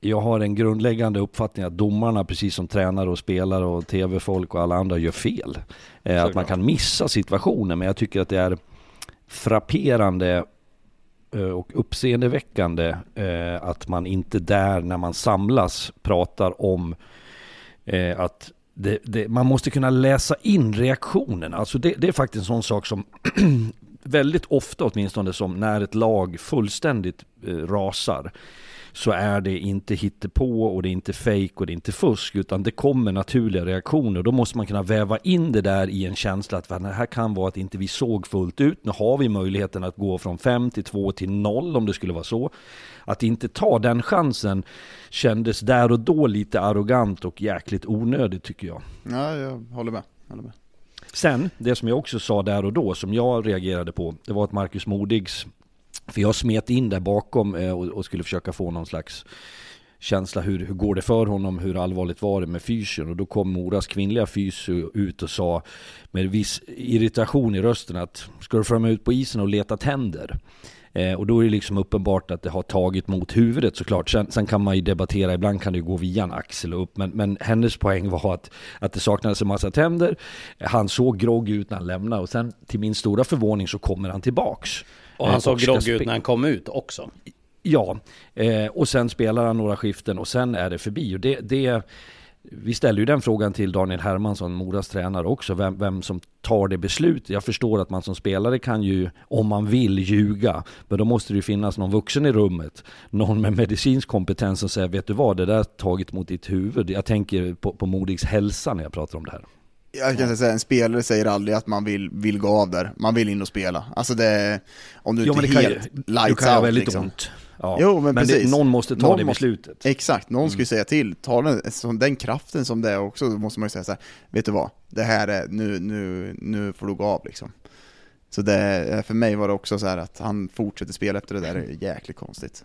jag har en grundläggande uppfattning att domarna, precis som tränare och spelare och tv-folk och alla andra, gör fel. Eh, att man kan missa situationen, men jag tycker att det är frapperande och uppseendeväckande eh, att man inte där när man samlas pratar om eh, att det, det, man måste kunna läsa in reaktionen. Alltså det, det är faktiskt en sån sak som väldigt ofta åtminstone som när ett lag fullständigt eh, rasar, så är det inte hittepå och det är inte fake och det är inte fusk, utan det kommer naturliga reaktioner. Då måste man kunna väva in det där i en känsla att det här kan vara att inte vi såg fullt ut. Nu har vi möjligheten att gå från fem till två till noll om det skulle vara så. Att inte ta den chansen kändes där och då lite arrogant och jäkligt onödigt tycker jag. Ja, jag håller med. Jag håller med. Sen, det som jag också sa där och då som jag reagerade på, det var att Marcus Modigs, för jag smet in där bakom och skulle försöka få någon slags känsla hur, hur går det för honom, hur allvarligt var det med fysion, och då kom Moras kvinnliga fysio ut och sa med viss irritation i rösten att ska du fram ut på isen och leta tänder? Eh, och då är det liksom uppenbart att det har tagit mot huvudet såklart. Sen, sen kan man ju debattera, ibland kan det ju gå via en axel och upp, men, men hennes poäng var att, att det saknades en massa tänder. Han såg grogg ut när han lämnade och sen till min stora förvåning så kommer han tillbaks. Och han såg grogg ut när han kom ut också. Ja, eh, och sen spelar han några skiften och sen är det förbi. Och det, det, vi ställer ju den frågan till Daniel Hermansson, Moras tränare också, vem, vem som tar det beslut. Jag förstår att man som spelare kan ju, om man vill, ljuga. Men då måste det ju finnas någon vuxen i rummet, någon med medicinsk kompetens som säger, vet du vad, det där har tagit mot ditt huvud. Jag tänker på, på Modigs hälsa när jag pratar om det här. Jag kan säga en spelare säger aldrig att man vill, vill gå av där. Man vill in och spela. Alltså det, om du jo, inte helt lights out. Det kan vara väldigt liksom. ont. Ja. Jo, men men det, någon måste ta någon det beslutet. Måste, exakt, någon mm. skulle säga till. Ta den, den kraften som det är också. Då måste man ju säga så här, vet du vad? Det här är, nu, nu, nu får du gå av liksom. Så det, för mig var det också så här att han fortsätter spela efter det där. Det är jäkligt konstigt.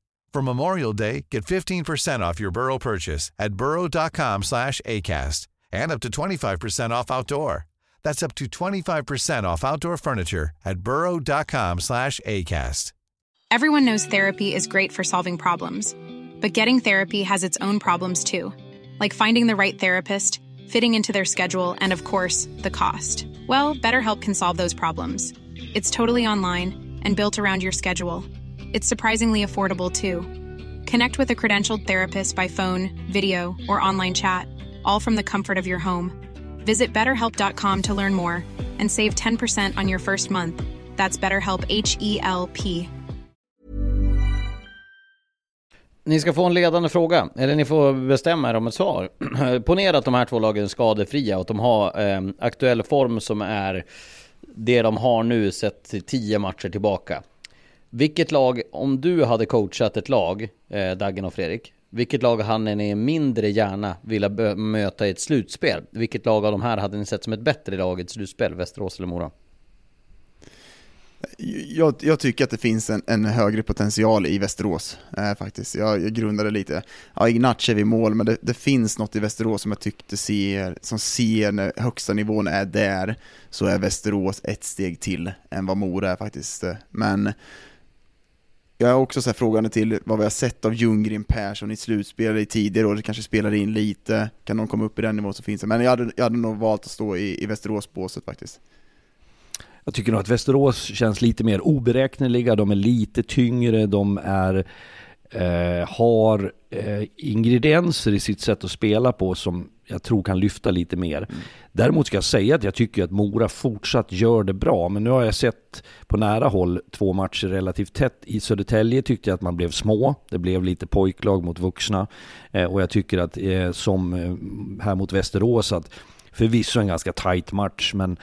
For Memorial Day, get fifteen percent off your Burrow purchase at burrow.com slash ACAST and up to twenty-five percent off outdoor. That's up to twenty-five percent off outdoor furniture at burrow.com slash ACAST. Everyone knows therapy is great for solving problems, but getting therapy has its own problems too, like finding the right therapist, fitting into their schedule, and of course, the cost. Well, BetterHelp can solve those problems. It's totally online and built around your schedule. It's surprisingly affordable, too. Connect with a credentialed therapist by phone, video, or online chat, all from the comfort of your home. Visit better help dot com to learn more and save ten percent on your first month. That's BetterHelp, H E L P. ni ska få en ledande fråga. Eller ni får bestämma er om ett svar. Ponera att de här två lagen är skadefria och att de har eh, aktuell form som är det de har nu sett till tio matcher tillbaka. Vilket lag, om du hade coachat ett lag, eh, Daggen och Fredrik, vilket lag hade ni mindre gärna vilja bö- möta i ett slutspel? Vilket lag av de här hade ni sett som ett bättre lag i ett slutspel, Västerås eller Mora? Jag, jag tycker att det finns en, en högre potential i Västerås eh, faktiskt. Jag, jag grundade lite. Ja, Ignace vid mål, men det, det finns något i Västerås som jag tyckte ser, som ser när högsta nivån är där, så är Västerås ett steg till än vad Mora är faktiskt. Men jag är också så här frågande till vad vi har sett av Ljunggren, Persson i slutspel i tidigare år. Det kanske spelar in lite. Kan någon komma upp i den nivån så finns det. Men jag hade, jag hade nog valt att stå i, i Västerås-båset faktiskt. Jag tycker nog att Västerås känns lite mer oberäkneliga. De är lite tyngre. De är, eh, har eh, ingredienser i sitt sätt att spela på som jag tror kan lyfta lite mer. Mm. Däremot ska jag säga att jag tycker att Mora fortsatt gör det bra. Men nu har jag sett på nära håll två matcher relativt tätt. I Södertälje tyckte jag att man blev små. Det blev lite pojklag mot vuxna. Eh, och jag tycker att eh, som eh, här mot Västerås att förvisso en ganska tajt match, men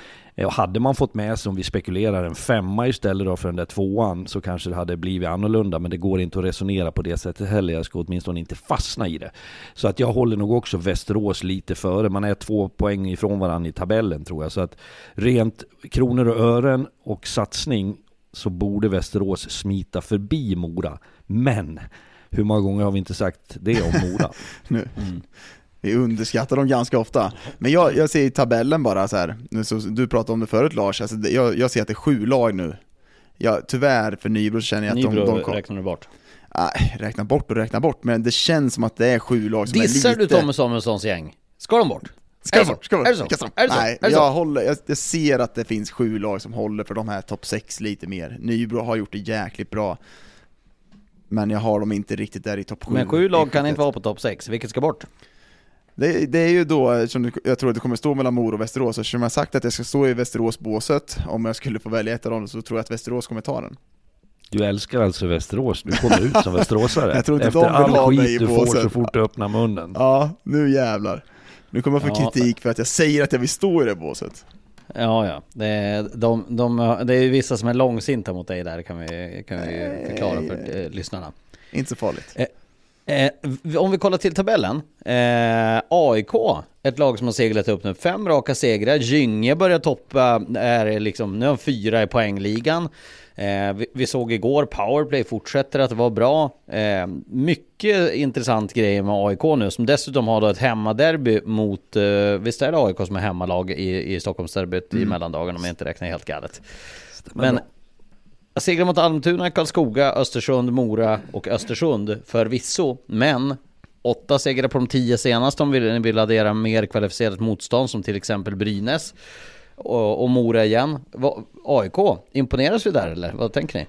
hade man fått med sig, om vi spekulerar, en femma istället då för den där tvåan, så kanske det hade blivit annorlunda, men det går inte att resonera på det sättet heller. Jag ska åtminstone inte fastna i det. Så att jag håller nog också Västerås lite före. Man är två poäng ifrån varandra i tabellen, tror jag. Så att rent kronor och ören och satsning så borde Västerås smita förbi Mora. Men hur många gånger har vi inte sagt det om Mora? Nu. Mm. Vi underskattar dem ganska ofta. Men jag, jag ser i tabellen bara så här. Så du pratade om det förut, Lars. Alltså, jag, jag ser att det är sju lag nu. Jag, tyvärr för Nybro känner jag att Nybro de, de kom. Räknar du bort? Nej, räkna bort och räkna bort. Men det känns som att det är sju lag som Dissar är lite... Dissar du Tom och Samuelssons gäng? Ska de bort? Ska de bort? Ska de bort? Nej, jag, håller, jag, jag ser att det finns sju lag som håller för de här topp sex lite mer. Nybro har gjort det jäkligt bra. Men jag har dem inte riktigt där i topp sju. Men sju lag kan inte vara på topp sex. Vilket ska bort? Det, det är ju då, som jag tror att det kommer stå mellan Mora och Västerås. Eftersom jag har sagt att jag ska stå i Västerås-båset, om jag skulle få välja ett av dem, så tror jag att Västerås kommer ta den. Du älskar alltså Västerås. Du kommer ut som västeråsare. Jag tror inte efter de all ha skit i du får så fort du öppnar munnen. Ja, nu jävlar. Nu kommer jag få ja. kritik för att jag säger att jag vill stå i det båset. Ja, ja. Det är, de, de, det är ju vissa som är långsinta mot dig där, kan vi, kan vi förklara för eh, lyssnarna. Inte så farligt. Eh. Eh, om vi kollar till tabellen, eh, A I K, ett lag som har seglat upp nu, fem raka segrar. Gynge börjar toppa, är liksom, nu är de fyra i poängligan. Eh, vi, vi såg igår, powerplay fortsätter att vara bra. Eh, mycket intressant grej med A I K nu, som dessutom har då ett hemmaderby mot, eh, visst är det A I K som är hemmalag i, i Stockholmsderbyt mm. i mellandagen, om jag inte räknar helt galet. Men segrar mot Almtuna, Karlskoga, Östersund, Mora och Östersund förvisso, men åtta segrar på de tio senaste om ni vill addera mer kvalificerat motstånd som till exempel Brynäs och, och Mora igen. Va, A I K, imponeras vi där eller? Vad tänker ni?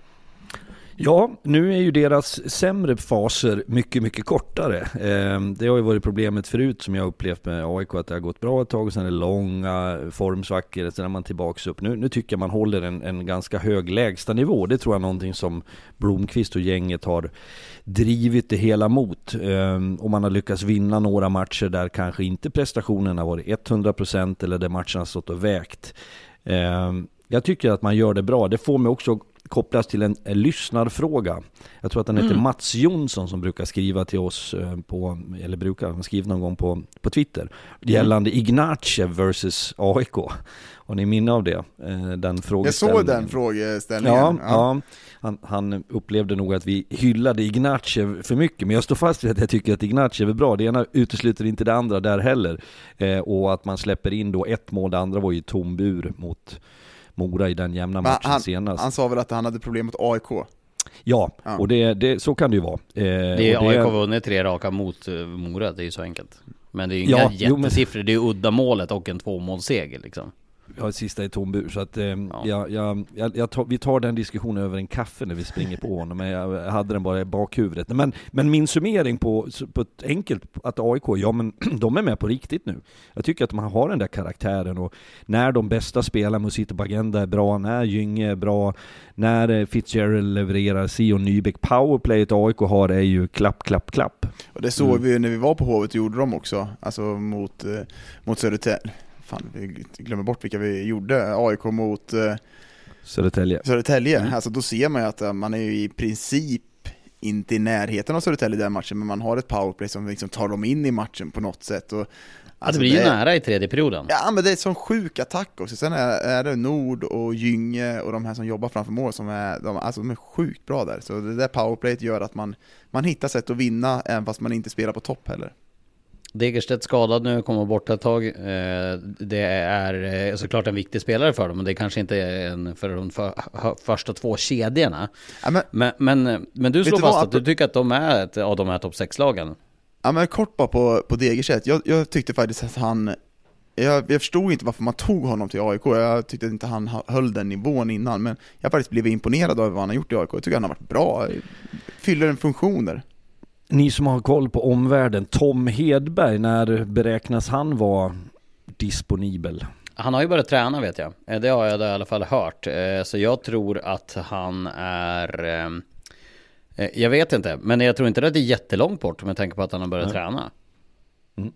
Ja, nu är ju deras sämre faser mycket, mycket kortare. Det har ju varit problemet förut som jag upplevt med A I K, att det har gått bra ett tag och sen är det långa formsvackor och sen är man tillbaka upp. Nu, nu tycker jag man håller en, en ganska hög lägsta nivå. Det tror jag är någonting som Blomqvist och gänget har drivit det hela mot. Om man har lyckats vinna några matcher där kanske inte prestationerna varit hundra procent eller där matcherna stått och vägt. Jag tycker att man gör det bra. Det får mig också kopplas till en, en lyssnarfråga. Jag tror att han heter mm. Mats Jonsson som brukar skriva till oss på, eller brukar skriva någon gång på, på Twitter gällande mm. Ignace versus A I K. Har ni minne av det? Den frågeställningen. Jag såg den frågeställningen. Ja, ja. Han, han upplevde nog att vi hyllade Ignace för mycket, men jag står fast vid att jag tycker att Ignace är bra. Det ena utesluter inte det andra där heller. Eh, och att man släpper in då ett mål, det andra var ju tombur mot Mora i den jämna matchen han, senast. Han sa väl att han hade problem mot A I K? Ja, ja. Och det, det, så kan det ju vara. Eh, det är A I K vunnit tre raka mot Mora, det är ju så enkelt. Men det är ju inga ja, jättesiffror, jo, men... det är ju uddamålet och en tvåmålseger liksom. ja, sista i tombur. Så att, eh, ja. jag, jag, jag, jag tar, vi tar den diskussionen över en kaffe när vi springer på honom. Men jag hade den bara i bakhuvudet. Men, men min summering på, på ett enkelt att A I K, ja men de är med på riktigt nu. Jag tycker att de har den där karaktären. Och när de bästa spelar, Musito Bagenda är bra, när Gynge är bra, när Fitzgerald levererar, si och Nybeck, powerplayet A I K har är ju klapp, klapp, klapp. Och det såg mm. vi när vi var på Hovet, gjorde de också. Alltså mot, eh, mot Södertälje. Fan, vi glömmer bort vilka vi gjorde. A I K mot eh, Södertälje. Södertälje. Mm. Alltså, då ser man ju att man är ju i princip inte i närheten av Södertälje i den matchen, men man har ett powerplay som liksom tar dem in i matchen på något sätt. Och, alltså, det blir ju det är, nära i tredje perioden. Ja, men det är en sån sjuk attack också. Sen är, är det Nord och Gynge och de här som jobbar framför mål som är, de, alltså, de är sjukt bra där. Så det där powerplayet gör att man, man hittar sätt att vinna även fast man inte spelar på topp heller. Degerstedt skadad nu, kommer bort ett tag. Det är såklart en viktig spelare för dem, men det är kanske inte en för de för, första två kedjorna. Ja, men, men, men, men du slår fast vad? Att du tycker att de är ett av de här topp sex-lagen. Ja, men kort bara på, på Degerstedt. Jag, jag tyckte faktiskt att han... Jag, jag förstod inte varför man tog honom till A I K. Jag tyckte inte han höll den nivån innan, men jag faktiskt blev imponerad av vad han har gjort i A I K. Jag tycker han har varit bra. Fyller en funktion där. Ni som har koll på omvärlden, Tom Hedberg, när beräknas han vara disponibel? Han har ju börjat träna, vet jag. Det har jag i alla fall hört. Så jag tror att han är... Jag vet inte, men jag tror inte att det är jättelångt bort om jag tänker på att han har börjat Nej. träna. Mm.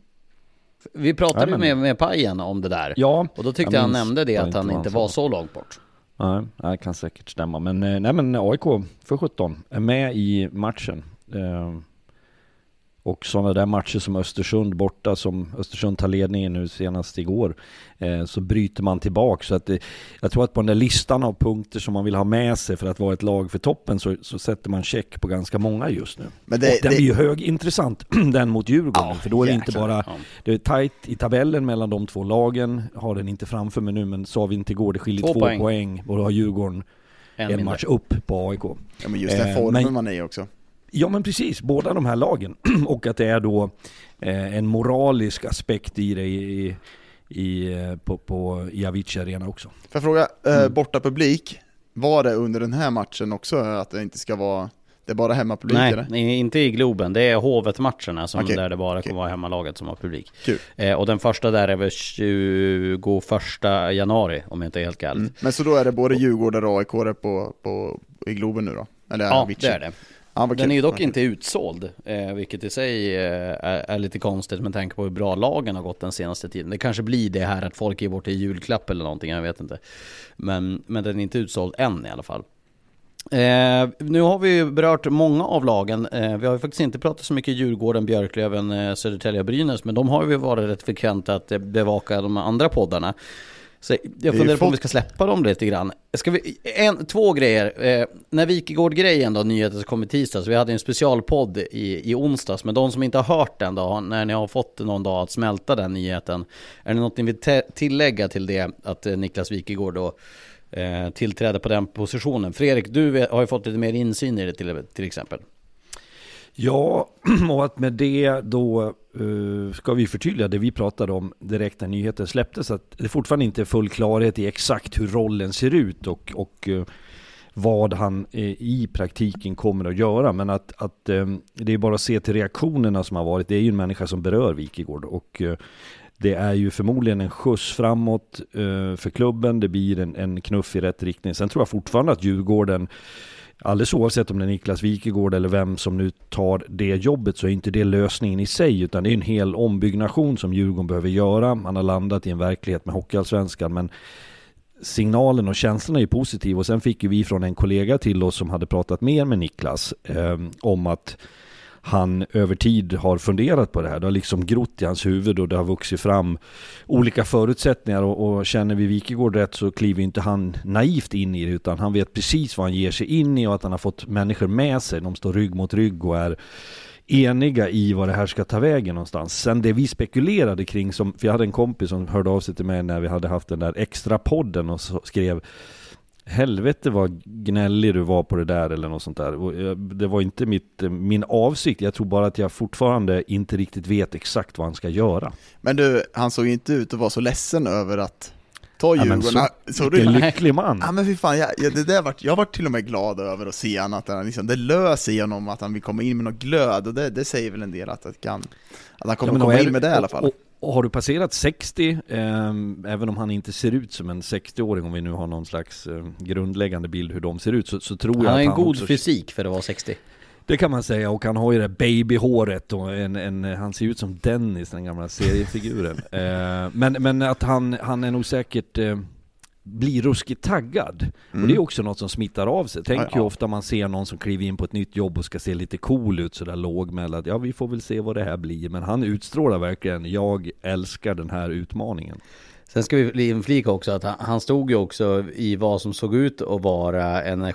Vi pratade ju med, med Pajen om det där. Ja, och då tyckte jag han nämnde det, att han inte var så långt bort. Nej, det kan säkert stämma. Men, nej, men A I K för sjutton är med i matchen. Uh, och sådana där matcher som Östersund borta, som Östersund tar ledningen nu senast igår, uh, så bryter man tillbaka. Så att det, jag tror att på den där listan av punkter som man vill ha med sig för att vara ett lag för toppen, så, så sätter man check på ganska många just nu. Men det, och den det... är ju högintressant den mot Djurgården, oh, för då är det inte bara det är tajt i tabellen mellan de två lagen, har den inte framför mig nu, men sa vi inte igår, det skiljer två, två poäng. poäng och då har Djurgården en, en match upp på A I K. Ja, men just den formen uh, men... man är också. Ja, men precis, båda de här lagen och att det är då eh, en moralisk aspekt i det i, i, på, på Avicii Arena också. För jag fråga, eh, mm. borta publik, var det under den här matchen också att det inte ska vara, det är bara hemmapublik? Nej, eller? Inte i Globen, det är Hovet-matcherna som okay. där det bara okay. kommer vara hemmalaget som har publik. Eh, och den första där är väl tjugoförsta januari om jag inte är helt galt. Mm. Men så då är det både Djurgården och A I K på, på, i Globen nu då? Eller ja, Avicii. Det är det. Ah, okay. Den är ju dock inte utsåld, eh, vilket i sig eh, är, är lite konstigt med tanke på hur bra lagen har gått den senaste tiden. Det kanske blir det här att folk ger bort i julklapp eller någonting, jag vet inte. Men, men den är inte utsåld än i alla fall. Eh, nu har vi ju berört många av lagen. Eh, vi har ju faktiskt inte pratat så mycket Djurgården, Björklöven, eh, Södertälje och Brynäs, men de har ju varit rätt frekvent att eh, bevaka de andra poddarna. Så jag funderar på om vi ska släppa dem lite grann. Ska vi, en, två grejer. Eh, när Wikegård-grejen då, nyheter som kom i tisdags. Vi hade en specialpodd i, i onsdags. Men de som inte har hört den då, när ni har fått någon dag att smälta den nyheten. Är det något ni vill te- tillägga till det att eh, Niklas Wikegård då eh, tillträder på den positionen? Fredrik, du har ju fått lite mer insyn i det till, till exempel. Ja, och att med det då uh, ska vi förtydliga det vi pratade om direkt när nyheten släpptes, att det fortfarande inte är full klarhet i exakt hur rollen ser ut och, och uh, vad han uh, i praktiken kommer att göra, men att, att um, det är bara att se till reaktionerna som har varit. Det är ju en människa som berör Wikegård och uh, det är ju förmodligen en skjuts framåt uh, för klubben, det blir en, en knuff i rätt riktning. Sen tror jag fortfarande att Djurgården, alldeles oavsett om det är Niklas Wikegård eller vem som nu tar det jobbet, så är inte det lösningen i sig, utan det är en hel ombyggnation som Djurgården behöver göra. Man har landat i en verklighet med hockeyallsvenskan, men signalen och känslan är ju positiv. Och sen fick ju vi från en kollega till oss som hade pratat mer med Niklas eh, om att han över tid har funderat på det här. Det har liksom grott i hans huvud och det har vuxit fram olika förutsättningar. Och, och känner vi Wikegård rätt så kliver inte han naivt in i det, utan han vet precis vad han ger sig in i och att han har fått människor med sig. De står rygg mot rygg och är eniga i vad det här ska ta vägen någonstans. Sen det vi spekulerade kring, som, för jag hade en kompis som hörde av sig till mig när vi hade haft den där extra podden och så skrev: helvete vad gnällig du var på det där eller något sånt där. Det var inte mitt, min avsikt. Jag tror bara att jag fortfarande inte riktigt vet exakt vad han ska göra. Men du, han såg ju inte ut att vara så ledsen över att ta Djurgården. Ja, så, så du, lycklig man. Ja, men fy fan, jag, jag, det där vart, jag var till och med glad över att se han, att han liksom, det löser genom att han vill komma in med något glöd, och det, det säger väl en del att, att, kan, att han kommer ja, komma är, in med det i alla fall. Och, och har du passerat sextio, eh, även om han inte ser ut som en sextioåring, om vi nu har någon slags eh, grundläggande bild hur de ser ut, så, så tror han jag att han har en god också... fysik för att vara sextio. Det kan man säga, och han har ju det babyhåret och en, en, han ser ut som Dennis, den gamla seriefiguren. eh, men, men att han, han är nog säkert eh, blir ruskigt taggad. Mm. Och det är också något som smittar av sig. Tänk ja, ja. ju ofta man ser någon som kliver in på ett nytt jobb och ska se lite cool ut, sådär lågmällad. Ja, vi får väl se vad det här blir. Men han utstrålar verkligen, jag älskar den här utmaningen. Sen ska vi inflika också att han stod ju också i vad som såg ut att vara en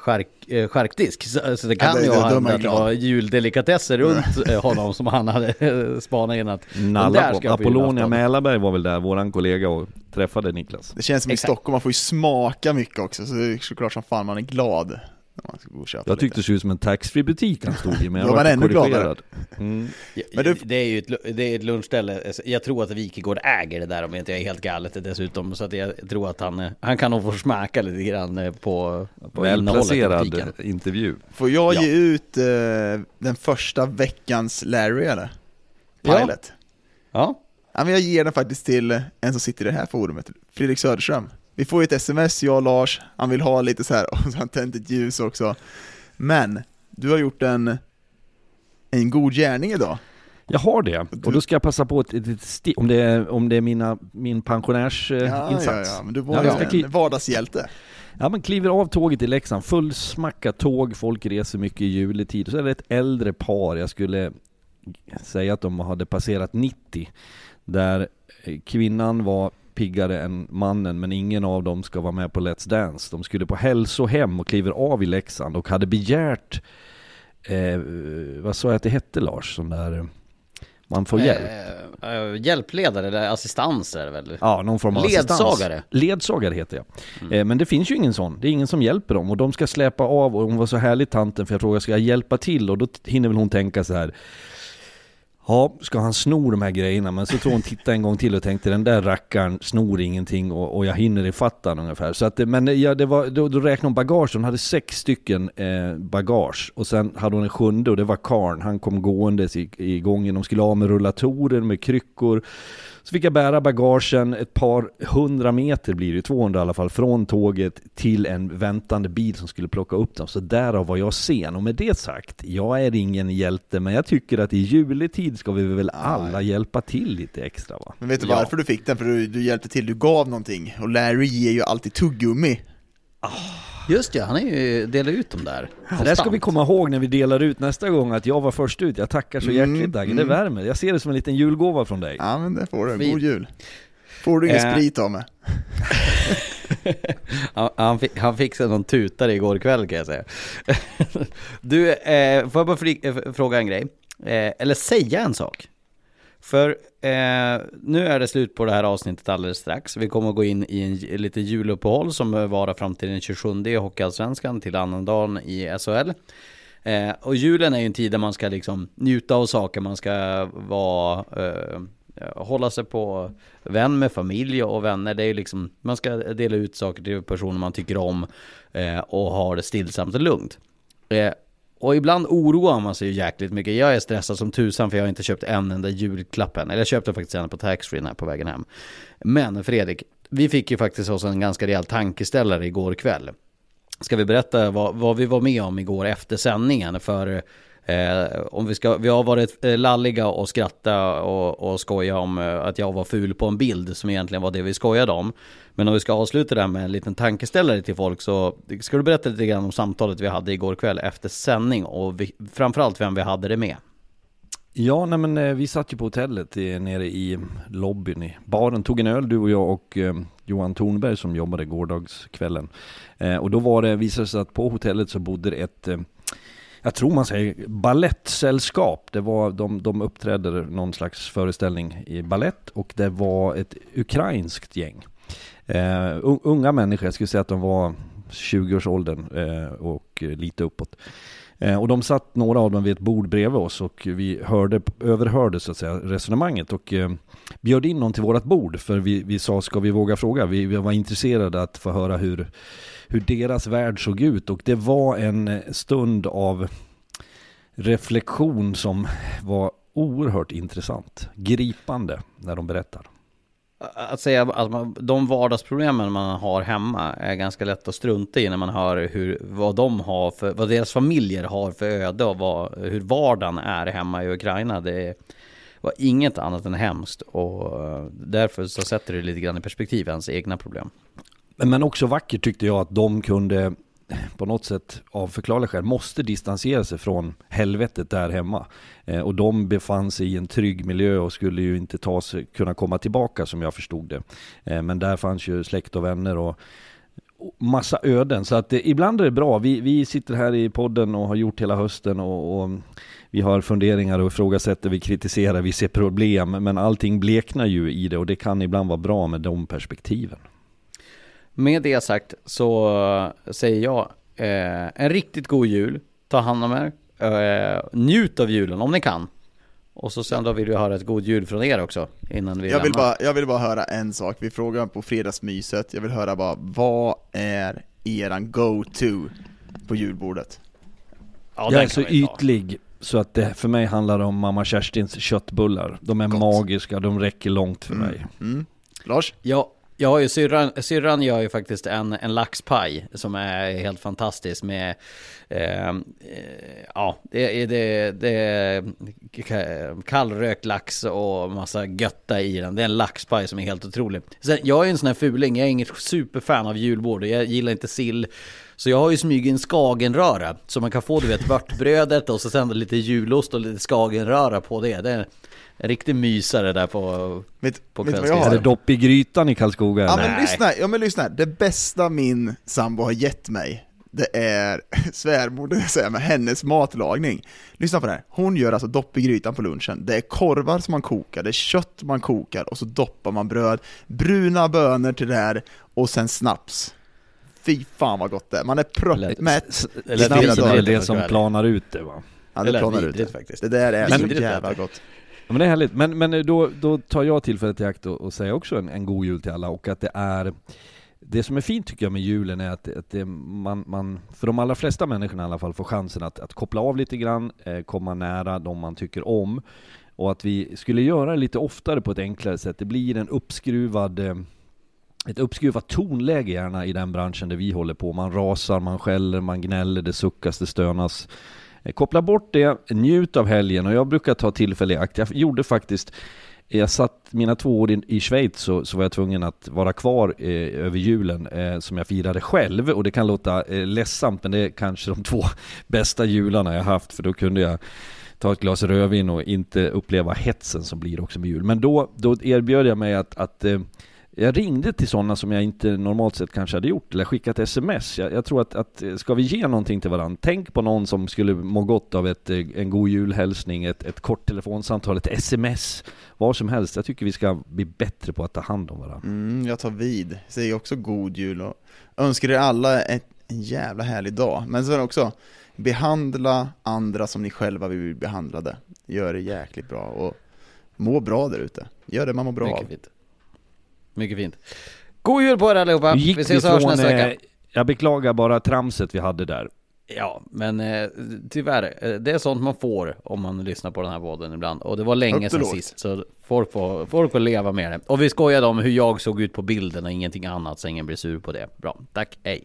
skärkdisk. Så det kan ja, det, ju ha handlat om juldelikatesser runt honom som han hade spanat in. Att Nalla, Apollonia Mälarberg var väl där, våran kollega, och träffade Niklas. Det känns som i Exakt. Stockholm, man får ju smaka mycket också. Så det är såklart som fan man är glad. Jag tyckte det såg ut som en taxfree-butik han stod i, men jag var ännu gladare. Mm. Du... Det är ju ett, det är ett lunchställe. Jag tror att Wikegård äger det där, om jag inte är helt galet dessutom. Så att jag tror att han, han kan nog få smaka lite grann på, på välplacerad intervju. Får jag ja. ge ut eh, den första veckans Larry, eller? Pilot. Ja. Ja. Men jag ger den faktiskt till en som sitter i det här forumet, Fredrik Söderström. Vi får ju ett sms, jag och Lars. Han vill ha lite så här, och så han tänt ett ljus också. Men du har gjort en en god gärning idag. Jag har det. Och då ska jag passa på ett, ett, ett sti- om det är, om det är mina min pensionärsinsats. Ja, ja, ja, men du var ja, en kliv- vardagshjälte. Ja, man kliver av tåget i Leksand, fullsmackat tåg, folk reser mycket i juletid. Så är det ett äldre par. Jag skulle säga att de hade passerat nittio, där kvinnan var piggare än mannen, men ingen av dem ska vara med på Let's Dance. De skulle på hälsohem och kliver av i Leksand och hade begärt eh, vad sa jag att det hette, Lars? Sån där, man får hjälp. Eh, eh, hjälpledare eller assistans är det väl? Ja, någon form av ledsagare. Assistans. Ledsagare heter jag. Mm. Eh, men det finns ju ingen sån. Det är ingen som hjälper dem, och de ska släpa av, och hon var så härlig, tanten, för jag frågade, ska jag hjälpa till? Och då hinner väl hon tänka så här, ja, ska han snor de här grejerna? Men så tror hon titta en gång till och tänkte, den där rackaren snor ingenting, och, och jag hinner i fattan ungefär. Så att, men ja, det var, då, då räknade hon bagage. Hon hade sex stycken eh, bagage. Och sen hade hon en sjunde, och det var Karn. Han kom gående i, i gången. De skulle ha med rullatorer, med kryckor. Så fick jag bära bagagen ett par hundra meter, blir det tvåhundra i alla fall, från tåget till en väntande bil som skulle plocka upp dem. Så därav var jag sen. Och med det sagt, jag är ingen hjälte, men jag tycker att i juletid ska vi väl alla hjälpa till lite extra, va? Men vet du varför ja. du fick den? För du, du hjälpte till, du gav någonting. Och Larry ger ju alltid tuggummi. Ah. Just ja, han är ju, delar ut dem där. Det där ska vi komma ihåg när vi delar ut nästa gång, att jag var först ut. Jag tackar så hjärtligt, mm, Dagen. Det värmer. Jag ser det som en liten julgåva från dig. Ja, men det får du. God jul. Får du ingen äh. sprit av mig? han, han, fick, han fick sig någon tutare igår kväll, kan jag säga. Du, eh, får jag bara fri- fråga en grej? Eh, eller säga en sak. För eh, nu är det slut på det här avsnittet alldeles strax. Vi kommer att gå in i en, en lite juluppehåll som varar fram till den tjugosjunde i Hockeyallsvenskan, till annan dagen i S H L. Eh, och julen är ju en tid där man ska liksom njuta av saker. Man ska vara, eh, hålla sig på vän med familj och vänner. Det är ju liksom, man ska dela ut saker till personer man tycker om eh, och ha det stillsamt och lugnt. Eh, Och ibland oroar man sig ju jäkligt mycket. Jag är stressad som tusan, för jag har inte köpt en enda julklappen. Eller jag köpte faktiskt en på taxfree här på vägen hem. Men Fredrik, vi fick ju faktiskt också en ganska rejäl tankeställare igår kväll. Ska vi berätta vad, vad vi var med om igår efter sändningen? För eh, om vi, ska, vi har varit lalliga och skratta och, och skoja om att jag var ful på en bild, som egentligen var det vi skojade om. Men om vi ska avsluta det här med en liten tankeställare till folk, så ska du berätta lite grann om samtalet vi hade igår kväll efter sändning, och vi, framförallt vem vi hade det med. Ja, nej men vi satt ju på hotellet nere i lobbyn i baren, tog en öl, du och jag och eh, Johan Tornberg som jobbade gårdagskvällen. Eh, och då var det, visade sig att på hotellet så bodde det ett, eh, jag tror man säger ballettsällskap. Det var, de, de uppträdde någon slags föreställning i ballett, och det var ett ukrainskt gäng. Uh, unga människor, jag skulle säga att de var tjugo års åldern uh, och lite uppåt. Eh, och de satt några av dem vid ett bord bredvid oss och vi hörde, överhörde så att säga resonemanget och eh, bjöd in någon till vårat bord för vi, vi sa ska vi våga fråga. Vi, vi var intresserade att få höra hur, hur deras värld såg ut och det var en stund av reflektion som var oerhört intressant, gripande när de berättar. Att säga att man, de vardagsproblemen man har hemma är ganska lätt att strunta i när man hör hur, vad de har för, vad deras familjer har för öde och vad, hur vardagen är hemma i Ukraina. Det var inget annat än hemskt och därför så sätter det lite grann i perspektiv ens egna problem. Men också vackert tyckte jag att de kunde på något sätt av förklarliga skäl måste distansera sig från helvetet där hemma. Eh, och de befann sig i en trygg miljö och skulle ju inte ta sig, kunna komma tillbaka som jag förstod det. Eh, men där fanns ju släkt och vänner och, och massa öden. Så att eh, ibland är det bra. Vi, vi sitter här i podden och har gjort hela hösten och, och vi har funderingar och ifrågasätter, vi kritiserar, vi ser problem. Men allting bleknar ju i det och det kan ibland vara bra med de perspektiven. Med det sagt så säger jag eh, en riktigt god jul. Ta hand om er. Eh, njut av julen om ni kan. Och så sen då vill vi höra ett god jul från er också. Innan vi jag, vill bara, jag vill bara höra en sak. Vi frågar på fredagsmyset. Jag vill höra bara, vad är eran go-to på julbordet? Ja, jag är så ytlig så att det för mig handlar om mamma Kerstins köttbullar. De är Gott. magiska, de räcker långt för mm. mig. Mm. Lars? Ja. Jag har ju syrran, syrran gör ju faktiskt en, en laxpaj som är helt fantastisk med eh, eh, ja, det är det, det kallrökt lax och massa götta i den. Det är en laxpaj som är helt otrolig. Sen, jag är en sån här fuling, jag är inget superfan av julbord. Jag gillar inte sill. Så jag har ju smygen en skagenröra så man kan få, du vet, vörtbrödet och så sen lite julost och lite skagenröra på det. Det är en riktig mysare där på, vet, på kvällskvisten. Är det dopp i grytan i Karlskoga? Ja, men lyssna, ja men lyssna. Det bästa min sambo har gett mig, det är svärmodern, säger, med hennes matlagning. Lyssna på det här. Hon gör alltså dopp i grytan på lunchen. Det är korvar som man kokar, det är kött man kokar och så doppar man bröd, bruna bönor till det här och sen snaps. Fy fan vad gott det är. Man är proppmätt. Eller det är det som planar ut det, va? Ja, det planar ut det faktiskt. Det där är så jävla gott. Ja, men det är härligt. Men, men då, då tar jag tillfället i akt och, och säger också en, en god jul till alla. Och att det är det som är fint tycker jag med julen är att, att det, man, man för de allra flesta människorna i alla fall får chansen att, att koppla av lite grann, eh, komma nära de man tycker om. Och att vi skulle göra det lite oftare på ett enklare sätt. Det blir en uppskruvad... Eh, Ett uppskruvat tonläge gärna i den branschen där vi håller på. Man rasar, man skäller, man gnäller, det suckas, det stönas. Koppla bort det, njut av helgen. Och jag brukar ta tillfälle i akt. Jag gjorde faktiskt, jag satt mina två år in, i Schweiz så, så var jag tvungen att vara kvar eh, över julen eh, som jag firade själv. Och det kan låta eh, ledsamt, men det är kanske de två bästa jularna jag haft. För då kunde jag ta ett glas rödvin och inte uppleva hetsen som blir också med jul. Men då, då erbjöd jag mig att... att eh, jag ringde till sådana som jag inte normalt sett kanske hade gjort eller skickat sms. Jag, jag tror att, att ska vi ge någonting till varandra, tänk på någon som skulle må gott av ett, en god julhälsning, ett, ett kort telefonsamtal, ett sms, vad som helst. Jag tycker vi ska bli bättre på att ta hand om varandra. Mm, jag tar vid. Säger också god jul och önskar er alla ett, en jävla härlig dag. Men sen också, behandla andra som ni själva vill bli behandlade. Gör det jäkligt bra och må bra där ute. Gör det man mår bra av. Mycket fint. God jul på er allihopa. Vi ses och hörs nästa vecka. Jag beklagar bara tramset vi hade där. Ja, men eh, tyvärr. Eh, det är sånt man får om man lyssnar på den här podden ibland. Och det var länge sedan sist. Så folk får, folk får leva med det. Och vi skojade om hur jag såg ut på bilden och ingenting annat. Så ingen blir sur på det. Bra, tack. Hej.